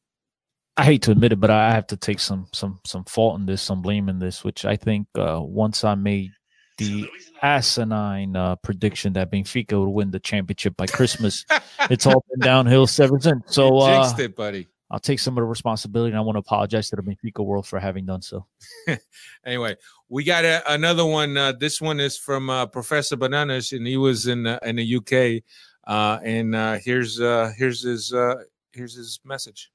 I hate to admit it, but I have to take some some some fault in this, some blame in this, which I think uh, once I made the asinine uh, prediction that Benfica would win the championship by Christmas. It's all been downhill ever since. So, uh, jinxed it, buddy. I'll take some of the responsibility, and I want to apologize to the Benfica world for having done so. Anyway, we got a, another one. Uh, this one is from uh, Professor Bananas, and he was in uh, in the U K. Uh, and uh, here's uh, here's his uh, here's his message.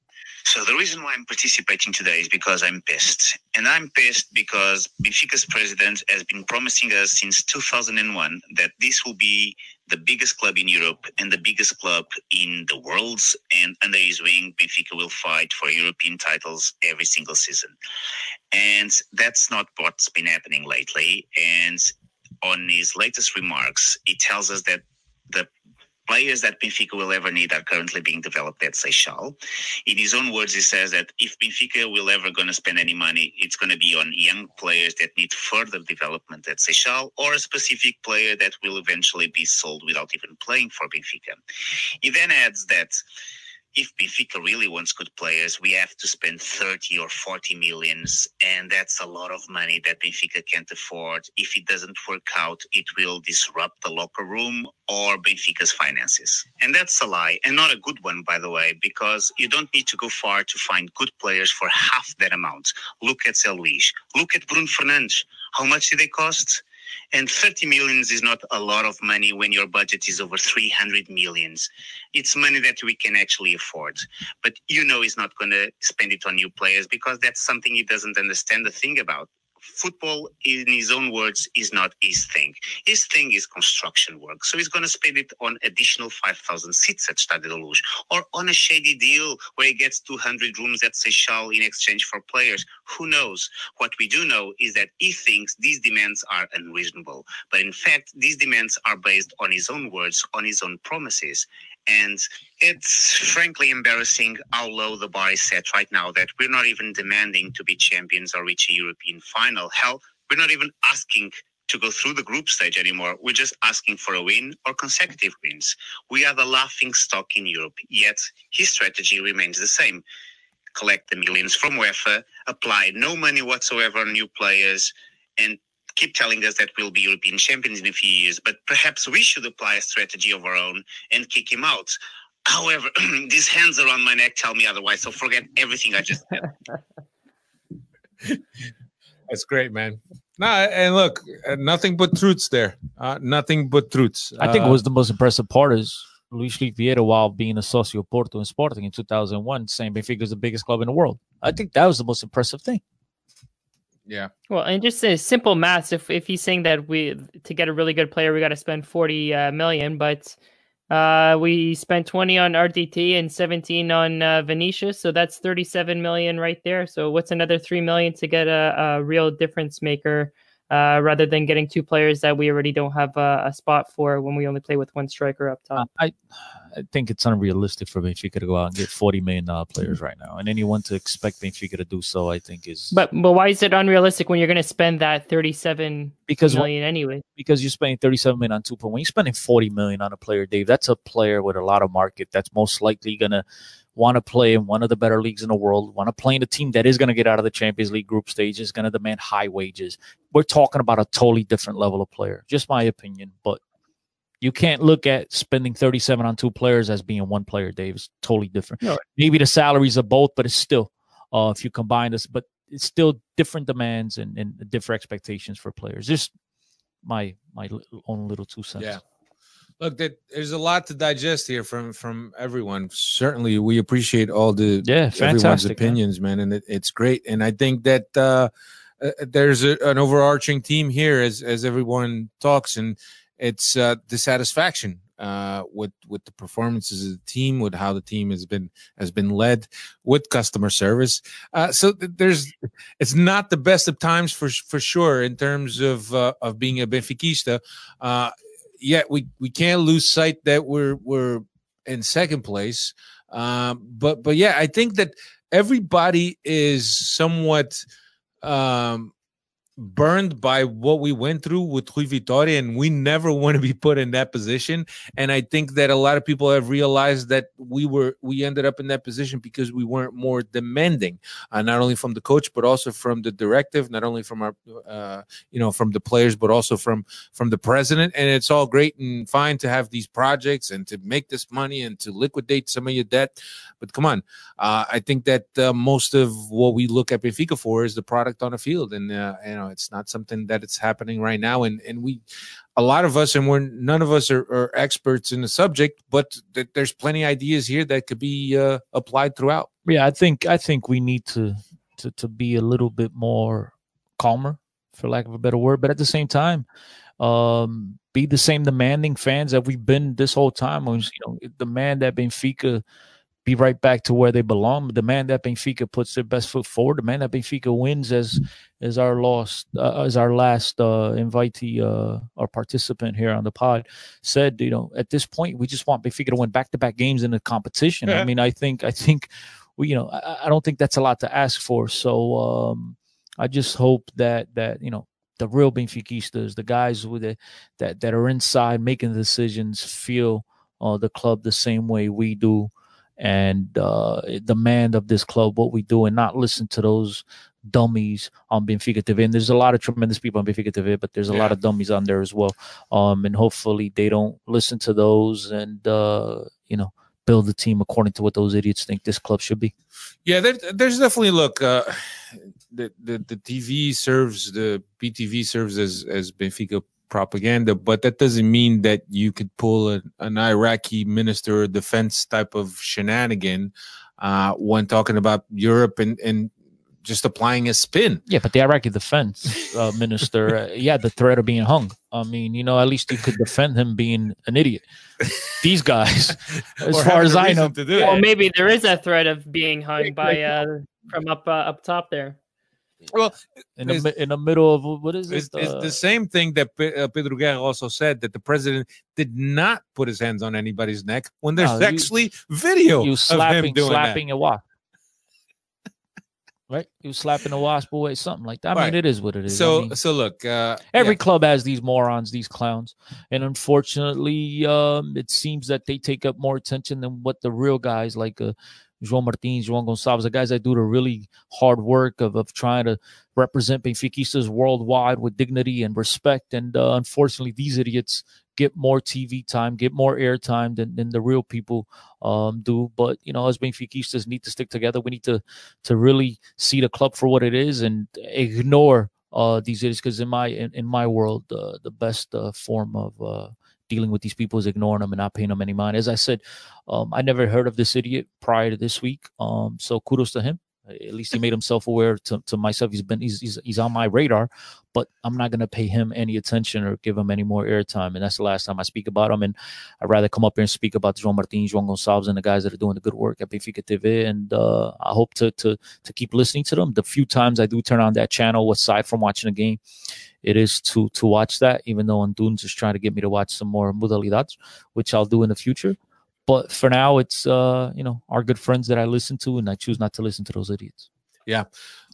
So the reason why I'm participating today is because I'm pissed. And I'm pissed because Benfica's president has been promising us since two thousand one that this will be the biggest club in Europe and the biggest club in the world. And under his wing, Benfica will fight for European titles every single season. And that's not what's been happening lately. And on his latest remarks, it tells us that the players that Benfica will ever need are currently being developed at Seixal. In his own words, he says that if Benfica will ever going to spend any money, it's going to be on young players that need further development at Seixal or a specific player that will eventually be sold without even playing for Benfica. He then adds that if Benfica really wants good players, we have to spend thirty or forty millions, and that's a lot of money that Benfica can't afford. If it doesn't work out, it will disrupt the locker room or Benfica's finances. And that's a lie, and not a good one, by the way, because you don't need to go far to find good players for half that amount. Look at Zagish. Look at Bruno Fernandes. How much do they cost? And thirty millions is not a lot of money when your budget is over three hundred millions. It's money that we can actually afford. But you know he's not going to spend it on new players because that's something he doesn't understand a thing about. Football, in his own words, is not his thing. His thing is construction work. So he's going to spend it on additional five thousand seats at Estádio da Luz or on a shady deal where he gets two hundred rooms at Seixal in exchange for players. Who knows? What we do know is that he thinks these demands are unreasonable. But in fact, these demands are based on his own words, on his own promises. And it's frankly embarrassing how low the bar is set right now, that we're not even demanding to be champions or reach a European final. Hell, we're not even asking to go through the group stage anymore. We're just asking for a win or consecutive wins. We are the laughing stock in Europe, yet his strategy remains the same. Collect the millions from UEFA, apply no money whatsoever on new players, and keep telling us that we'll be European champions in a few years, but perhaps we should apply a strategy of our own and kick him out. However, these hands around my neck tell me otherwise, so forget everything I just said. That's great, man. No, and look, nothing but truths there. Uh, nothing but truths. I think uh, what was the most impressive part is Luís Filipe Vieira while being a socio of Porto and Sporting in two thousand one, saying Benfica is the biggest club in the world. I think that was the most impressive thing. Yeah. Well, and just a simple math, if if he's saying that we to get a really good player, we got to spend forty million, but uh, we spent twenty on R D T and seventeen on uh, Venetia, so that's thirty-seven million right there. So what's another three million to get a, a real difference maker uh, rather than getting two players that we already don't have a, a spot for when we only play with one striker up top? Uh, I I think it's unrealistic for Benfica to go out and get forty million dollars players right now. And anyone to expect Benfica to do so, I think is... But but why is it unrealistic when you're going to spend that thirty-seven because, million anyway? Because you're spending thirty-seven million on two point one. When you're spending forty million dollars on a player, Dave, that's a player with a lot of market that's most likely going to want to play in one of the better leagues in the world, want to play in a team that is going to get out of the Champions League group stage, is going to demand high wages. We're talking about a totally different level of player. Just my opinion, but... You can't look at spending thirty-seven on two players as being one player, Dave. It's totally different. No. Maybe the salaries of both, but it's still, uh, if you combine this, but it's still different demands and, and different expectations for players. Just my my own little two cents. Yeah. Look, that, there's a lot to digest here from, from everyone. Certainly, we appreciate all the yeah, everyone's opinions, man, man and it, it's great. And I think that uh, uh, there's a, an overarching theme here as as everyone talks and. It's uh, dissatisfaction uh, with with the performances of the team, with how the team has been has been led, with customer service. Uh, so th- there's, it's not the best of times for for sure in terms of uh, of being a Benfiquista. Uh, yet we, we can't lose sight that we're we're in second place. Um, but but yeah, I think that everybody is somewhat. Um, burned by what we went through with Rui Vitória, and we never want to be put in that position. And I think that a lot of people have realized that we were we ended up in that position because we weren't more demanding, uh, not only from the coach but also from the directive, not only from our uh, you know from the players but also from from the president. And it's all great and fine to have these projects and to make this money and to liquidate some of your debt, but come on, uh, I think that uh, most of what we look at Benfica for is the product on the field, and uh, you know. It's not something that it's happening right now, and and we, a lot of us, and we're none of us are, are experts in the subject, but th- there's plenty of ideas here that could be uh, applied throughout. Yeah, I think I think we need to, to to be a little bit more calmer, for lack of a better word, but at the same time, um, be the same demanding fans that we've been this whole time. You know, demand that Benfica be right back to where they belong. The man that Benfica puts their best foot forward. The man that Benfica wins as as our lost uh, as our last uh, invitee, uh, our participant here on the pod said. You know, at this point, we just want Benfica to win back to back games in the competition. Yeah. I mean, I think I think we, you know, I, I don't think that's a lot to ask for. So um, I just hope that that you know the real Benfiquistas, the guys with it that that are inside making the decisions, feel uh, the club the same way we do. And uh, demand of this club what we do, and not listen to those dummies on Benfica T V. And there's a lot of tremendous people on Benfica T V, but there's a yeah. lot of dummies on there as well. Um, and hopefully they don't listen to those, and uh, you know, build the team according to what those idiots think this club should be. Yeah, there, there's definitely look. Uh, the, the the T V serves the B T V serves as as Benfica propaganda, but that doesn't mean that you could pull a, an Iraqi minister of defense type of shenanigan uh, when talking about Europe and, and just applying a spin. Yeah, but the Iraqi defense uh, minister, uh, yeah, the threat of being hung. I mean, you know, at least you could defend him being an idiot. These guys, as far as I know. Well, maybe there is a threat of being hung by uh, from up uh, up top there. Well, in the, in the middle of what is it? It's, it's uh, the same thing that P- uh, Pedro Guerra also said, that the president did not put his hands on anybody's neck when there's no, actually you, video you slapping, of him doing slapping that. A wasp, right? You slapping a wasp away, something like that. I right. mean, it is what it is. So, I mean, so look, uh, every yeah. club has these morons, these clowns, and unfortunately, um, it seems that they take up more attention than what the real guys like. Uh, João Martins, João Gonçalves, the guys that do the really hard work of, of trying to represent Benfiquistas worldwide with dignity and respect. And uh, unfortunately, these idiots get more T V time, get more airtime than, than the real people um, do. But, you know, as Benfiquistas need to stick together. We need to, to really see the club for what it is and ignore uh, these idiots, because in my in, in my world, uh, the best uh, form of uh, dealing with these people is ignoring them and not paying them any mind. As I said, um, I never heard of this idiot prior to this week. Um, so kudos to him. At least he made himself aware to, to myself. He's been he's, he's he's on my radar, but I'm not gonna pay him any attention or give him any more airtime. And that's the last time I speak about him. And I'd rather come up here and speak about João Martins, João Gonçalves, and the guys that are doing the good work at Benfica T V. And uh, I hope to to to keep listening to them. The few times I do turn on that channel, aside from watching a game, it is to to watch that. Even though Antunes is trying to get me to watch some more modalidades, which I'll do in the future. But for now, it's, uh, you know, our good friends that I listen to, and I choose not to listen to those idiots. Yeah.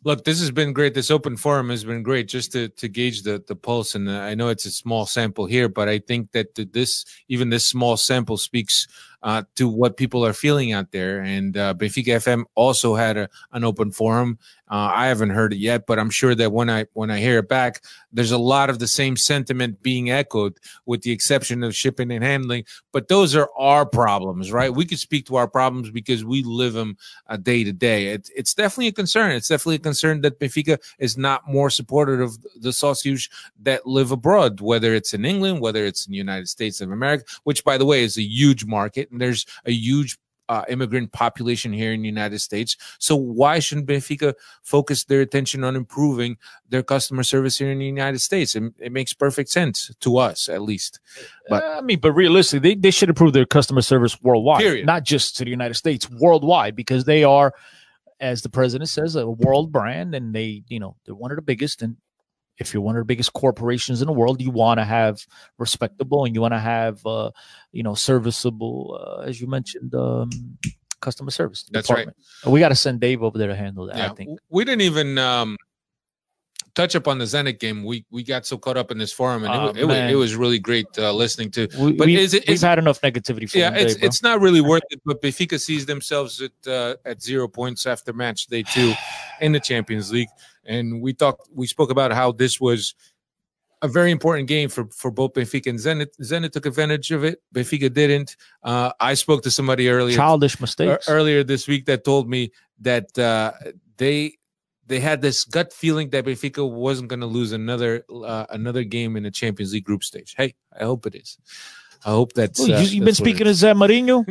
Look, this has been great. This open forum has been great just to, to gauge the, the pulse. And I know it's a small sample here, but I think that this, even this small sample speaks uh, to what people are feeling out there. And uh, Benfica F M also had a, an open forum. Uh, I haven't heard it yet, but I'm sure that when I when I hear it back, there's a lot of the same sentiment being echoed, with the exception of shipping and handling. But those are our problems, right? We could speak to our problems because we live them uh, day to day. It, it's definitely a concern. It's definitely a concern. Concerned that Benfica is not more supportive of the socios that live abroad, whether it's in England, whether it's in the United States of America, which, by the way, is a huge market. And there's a huge uh, immigrant population here in the United States. So why shouldn't Benfica focus their attention on improving their customer service here in the United States? It, it makes perfect sense to us, at least. But uh, I mean, but realistically, they, they should improve their customer service worldwide, period. Not just to the United States, worldwide, because they are, as the president says, a world brand, and they, you know, they're one of the biggest. And if you're one of the biggest corporations in the world, you want to have respectable, and you want to have, uh, you know, serviceable, uh, as you mentioned, um, customer service. That's department. Right. We got to send Dave over there to handle that. Yeah, I think we didn't even um, touch upon the Zenit game. We we got so caught up in this forum, and uh, it, was, it, it was really great uh, listening to. We, but we, is it? We've is, had enough negativity. For yeah, it's day, it's not really worth it. But Benfica sees themselves at uh, at zero points after match day two in the Champions League, and we talked. We spoke about how this was a very important game for, for both Benfica and Zenit. Zenit took advantage of it. Benfica didn't. Uh, I spoke to somebody earlier. Childish mistakes earlier this week that told me that uh, they. They had this gut feeling that Benfica wasn't going to lose another uh, another game in the Champions League group stage. Hey, I hope it is. I hope that's... Well, you, uh, you've that's been speaking to Zé Mourinho?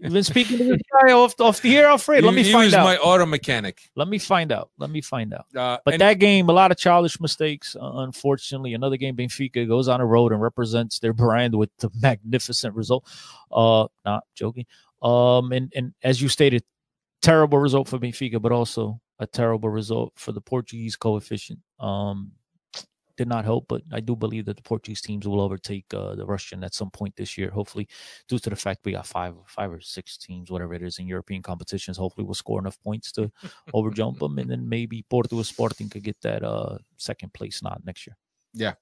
You've been speaking to this guy off, off the air, Alfred? Let you, me find out. my auto mechanic. Let me find out. Let me find out. Uh, but that game, a lot of childish mistakes, uh, unfortunately. Another game, Benfica goes on a road and represents their brand with the magnificent result. Uh, not joking. Um, and, and as you stated, terrible result for Benfica, but also a terrible result for the Portuguese coefficient. Um, did not help, but I do believe that the Portuguese teams will overtake uh, the Russian at some point this year, hopefully, due to the fact we got five, five or six teams, whatever it is, in European competitions. Hopefully, we'll score enough points to overjump them, and then maybe Porto or Sporting could get that uh, second place nod next year. Yeah.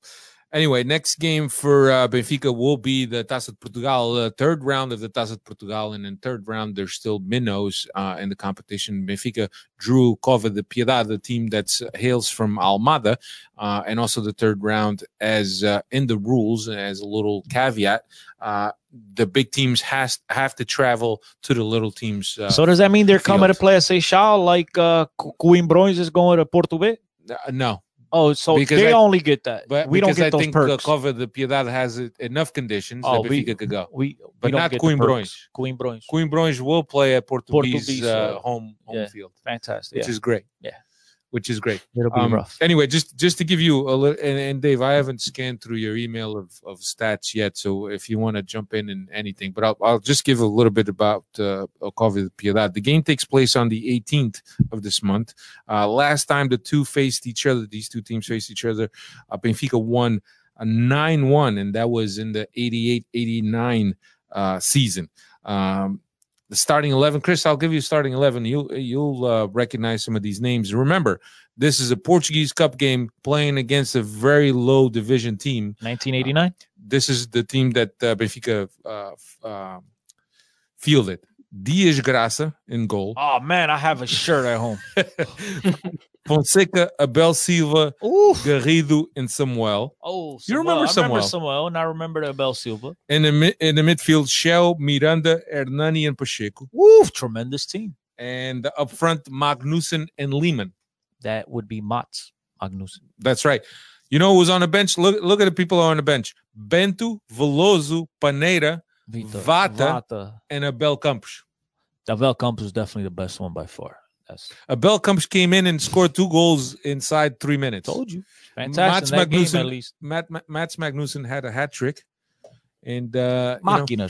Anyway, next game for uh, Benfica will be the Taça de Portugal, uh, third round of the Taça de Portugal. And in third round, they're still minnows uh, in the competition. Benfica drew Cova de Piedade, the team that uh, hails from Almada. Uh, and also the third round, as uh, in the rules, as a little caveat, uh, the big teams has, have to travel to the little teams. Uh, so does that mean they're field. coming to play at Seixal like uh, Coimbrões is going to Porto B? Uh, no. Oh, so because they I, only get that. But we don't get I those perks. Because I think the cover the Piedade has enough conditions oh, that Benfica we, could go. We, but we not Coimbrões. Coimbrões. Coimbrões will play at Portuguese uh, home home yeah. field. Fantastic. Which yeah. is great. Yeah. Which is great. It'll be um, rough. Anyway, just just to give you a little, and, and Dave, I haven't scanned through your email of, of stats yet, so if you want to jump in and anything, but I'll, I'll just give a little bit about uh, Cova de Piedade. The game takes place on the eighteenth of this month. Uh, last time the two faced each other, these two teams faced each other, uh, Benfica won a nine one, and that was in the eighty-eight eighty-nine uh, season. Um, The starting eleven, Chris, I'll give you starting eleven. You, you'll uh, recognize some of these names. Remember, this is a Portuguese Cup game playing against a very low division team. nineteen eighty-nine? Uh, this is the team that uh, Benfica uh, uh, fielded. Dias Graça in goal. Oh, man, I have a shirt at home. Fonseca, Abel Silva, Oof. Garrido, and Samuel. Oh, Samuel. You remember Samuel? I remember Samuel, and I remember Abel Silva. And in the, in the midfield, Shell, Miranda, Hernani, and Pacheco. Woof, tremendous team. And up front, Magnusson and Lehmann. That would be Mats Magnusson. That's right. You know who's on the bench? Look, look at the people on the bench. Bento, Veloso, Paneira, Vitor, Vata, Vata, and Abel Campos. Abel Campos is definitely the best one by far. Yes. Abel Campos came in and scored two goals inside three minutes. Told you. Fantastic. Mats Magnusson, game, at least. Matt, Matt, Mats Magnusson had a hat trick. And, uh, you know,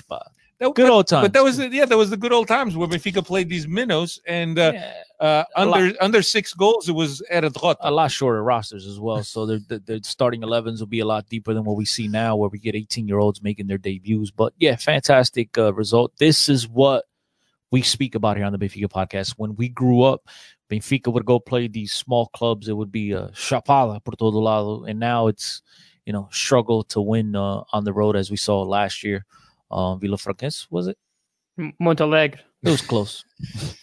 that, good old times. But that was, yeah, that was the good old times where Benfica played these minnows. And uh, yeah. uh, under under six goals, it was Erdogan. A lot shorter rosters as well. So their, their starting elevens will be a lot deeper than what we see now, where we get eighteen-year-olds making their debuts. But, yeah, fantastic uh, result. This is what we speak about here on the Benfica podcast. When we grew up, Benfica would go play these small clubs. It would be a Chapala, por todo lado. And now it's, you know, struggle to win uh, on the road, as we saw last year. Um, Vilafranquense, was it? Montalegre. It was close.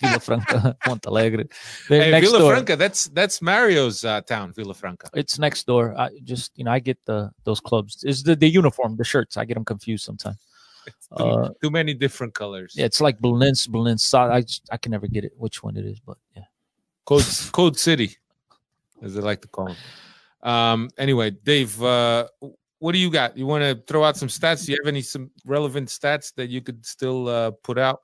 Vilafranca, Montalegre. Hey, next Vilafranca, door. that's that's Mario's uh, town, Vilafranca. It's next door. I just, you know, I get the those clubs. It's the, the uniform, the shirts. I get them confused sometimes. Too, uh, too many different colors. Yeah, it's like Belenenses, Belenenses. I just, I can never get it which one it is, but yeah. Code Code City, as they like to call it. Um. Anyway, Dave, uh, what do you got? You want to throw out some stats? Do you have any some relevant stats that you could still uh, put out?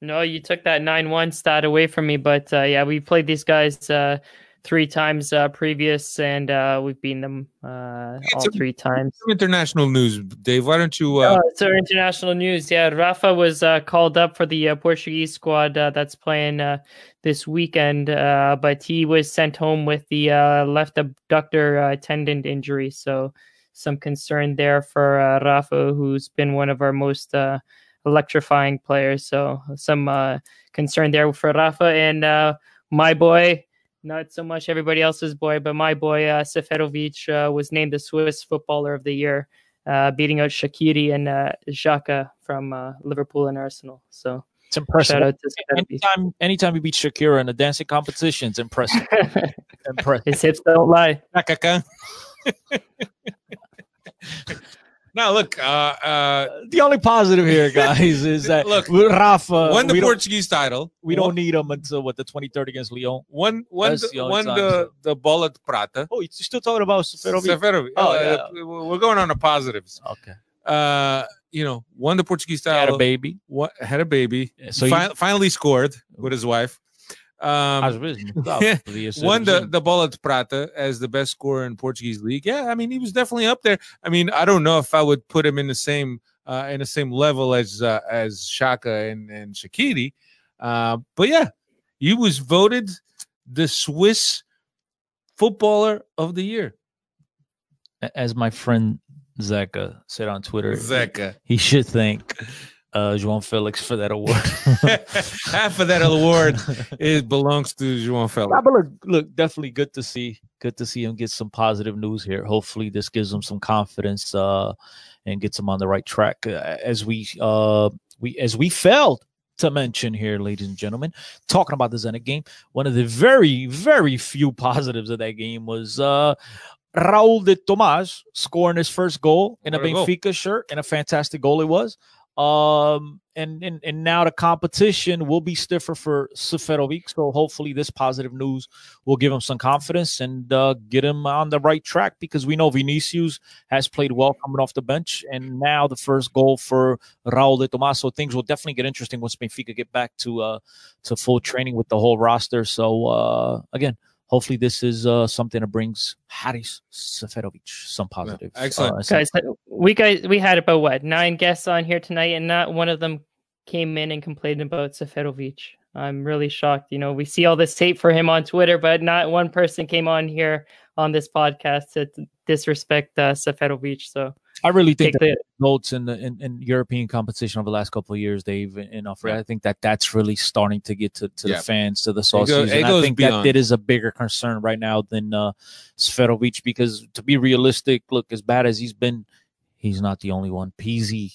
No, you took that nine one stat away from me, but uh, yeah, we played these guys uh, three times uh, previous, and uh, we've beaten them uh, all a, three times. International news, Dave. Why don't you? Uh... Oh, it's our international news. Yeah, Rafa was uh, called up for the uh, Portuguese squad uh, that's playing uh, this weekend, uh, but he was sent home with the uh, left abductor uh, tendon injury. So some concern there for uh, Rafa, who's been one of our most uh, electrifying players. So some uh, concern there for Rafa and uh, my boy. Not so much everybody else's boy, but my boy, uh, Seferović, uh, was named the Swiss Footballer of the Year, uh, beating out Shaqiri and uh, Xhaka from uh, Liverpool and Arsenal. So it's impressive. Shout out to anytime, anytime you beat Shakira in a dancing competition, it's impressive. impressive. His hips don't lie. Now, look, uh, uh, the only positive here, guys, is that look, Rafa won the Portuguese title. We don't need him until, what, the twenty-third against Lyon? Won, won, the, the, won the, the Bola de Prata. Oh, you're still talking about Seferović? Seferović. Oh, uh, yeah. We're going on the positives. Okay. Uh, you know, won the Portuguese title. Had a baby. What, had a baby. Yeah, so fi- you... Finally scored with his wife. Um, I was really yeah. Won the, the Bola de Prata as the best scorer in Portuguese league. Yeah, I mean, he was definitely up there. I mean, I don't know if I would put him in the same uh, in the same level as uh, as Xhaka and and Shaqiri, uh, but yeah, he was voted the Swiss Footballer of the Year. As my friend Zeka said on Twitter, Zeka, he should thank Uh, João Félix for that award. Half of that award it belongs to João Félix. Yeah, but look, look, definitely good to see. Good to see him get some positive news here. Hopefully, this gives him some confidence uh, and gets him on the right track. As we uh, we as we failed to mention here, ladies and gentlemen, talking about the Zenit game, one of the very very few positives of that game was Uh, Raul de Tomás scoring his first goal in what a Benfica goal. shirt, and a fantastic goal it was. Um and, and and now the competition will be stiffer for Seferović, so hopefully this positive news will give him some confidence and uh, get him on the right track, because we know Vinicius has played well coming off the bench, and now the first goal for Raul de Tomás. So things will definitely get interesting once Benfica get back to uh to full training with the whole roster. So uh again, hopefully this is uh, something that brings Haris Seferović some positive. Yeah, excellent. Uh, guys, we guys we had about, what, nine guests on here tonight, and not one of them came in and complained about Seferović. I'm really shocked. You know, we see all this hate for him on Twitter, but not one person came on here on this podcast to disrespect uh, Seferović. So I really think that the results in the in, in European competition over the last couple of years, Dave, and Alfred, I think that that's really starting to get to, to yeah. the fans, to the sauces. And I think beyond. that it is a bigger concern right now than uh, Seferović, because to be realistic, look, as bad as he's been, he's not the only one. P Z,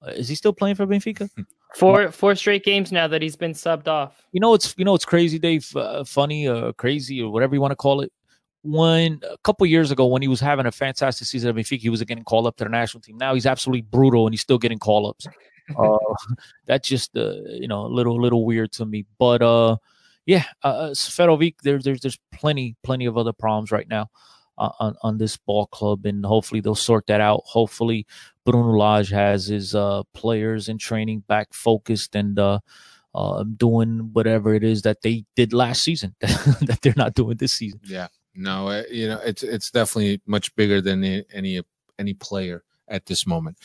uh, is he still playing for Benfica? Four four straight games now that he's been subbed off. You know, it's you know it's crazy, Dave, uh, funny or crazy or whatever you want to call it. When a couple years ago, when he was having a fantastic season at Benfica, he was getting called up to the national team. Now he's absolutely brutal, and he's still getting call ups. Uh, that's just uh, you know a little little weird to me. But uh, yeah, uh, Seferović, there's there's there's plenty plenty of other problems right now. on, on this ball club, and hopefully they'll sort that out. Hopefully Bruno Lage has his uh, players in training back focused and uh, uh, doing whatever it is that they did last season that they're not doing this season. Yeah, no, uh, you know, it's it's definitely much bigger than any any player at this moment.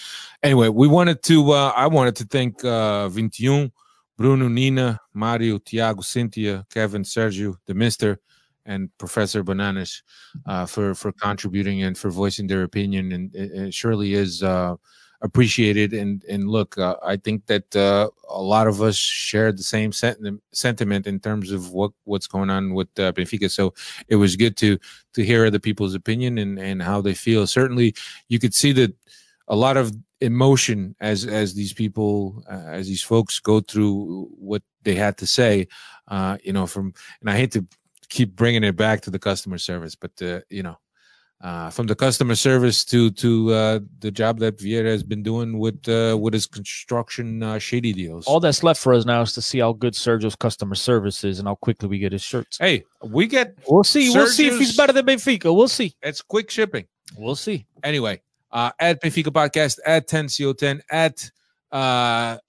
Anyway, we wanted to uh, I wanted to thank uh, Vintiún, Bruno, Nina, Mario, Tiago, Cynthia, Kevin, Sergio, the Mister, and Professor Bananas uh, for, for contributing and for voicing their opinion. And it, it surely is uh, appreciated. And, and look, uh, I think that uh, a lot of us share the same sentiment, sentiment in terms of what, what's going on with uh, Benfica. So it was good to to hear other people's opinion and, and how they feel. Certainly, you could see that a lot of emotion as as these people uh, as these folks go through what they had to say, uh you know, from, and I hate to keep bringing it back to the customer service, but uh, you know, uh from the customer service to to uh the job that Vieira has been doing with uh with his construction uh, shady deals. All that's left for us now is to see how good Sergio's customer service is and how quickly we get his shirts. Hey, we get we'll see Sergio's, we'll see if he's better than Benfica. We'll see. It's quick shipping. We'll see. Anyway, Uh, at Benfica Podcast, at ten C O ten, at uh,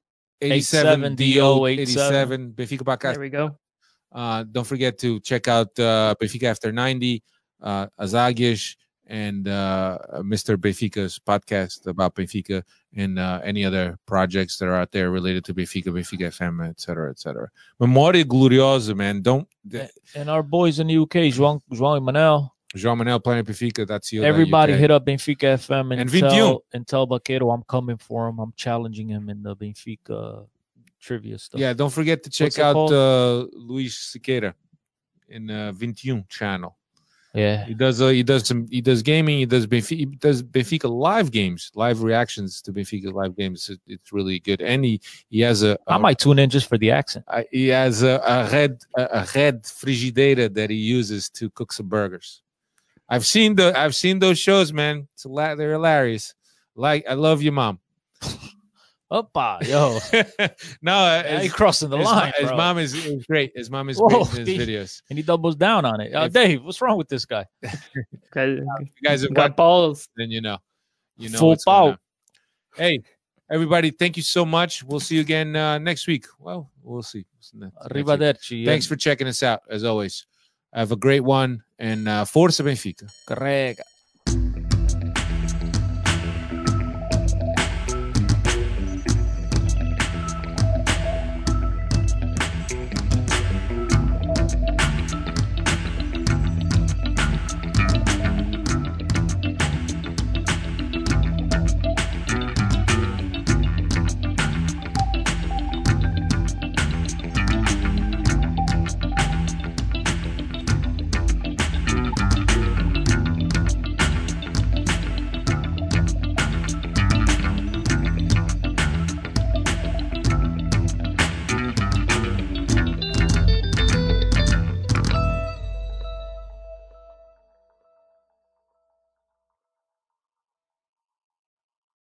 eighty-seven D O eighty-seven, Benfica Podcast. There we go. Uh, don't forget to check out uh, Benfica After ninety, uh, Zagish, and uh, Mister Benfica's podcast about Benfica and uh, any other projects that are out there related to Benfica, Benfica F M, et cetera, et cetera. Memoria Gloriosa, man. Don't. Th- and our boys in the U K, João, João Manel. João Manel, Planet Benfica, that's you. Everybody U K. Hit up Benfica F M and, and tell, and tell Baquero I'm coming for him. I'm challenging him in the Benfica trivia stuff. Yeah, don't forget to check What's out uh, Luis Siqueira in the uh, Vintiún channel. Yeah, he does. Uh, he does some. He does gaming. He does Benfica. He does Benfica live games, live reactions to Benfica live games. It, it's really good, and he, he has a, a. I might tune in just for the accent. Uh, he has a, a red a, a red frigideira that he uses to cook some burgers. I've seen the I've seen those shows, man. It's a lot, they're hilarious. Like, I love you, mom. Opa, yo. No, yeah, he's crossing the his, line. His, his mom is, is great. His mom is Whoa, great in his he, videos, and he doubles down on it. Uh, if, Dave, what's wrong with this guy? You guys have got balls, then you know, you know. Full ball. Hey, everybody, thank you so much. We'll see you again uh, next week. Well, we'll see. Arrivederci. Thanks for checking us out, as always. Have a great one, and uh, Forza Benfica. Correct.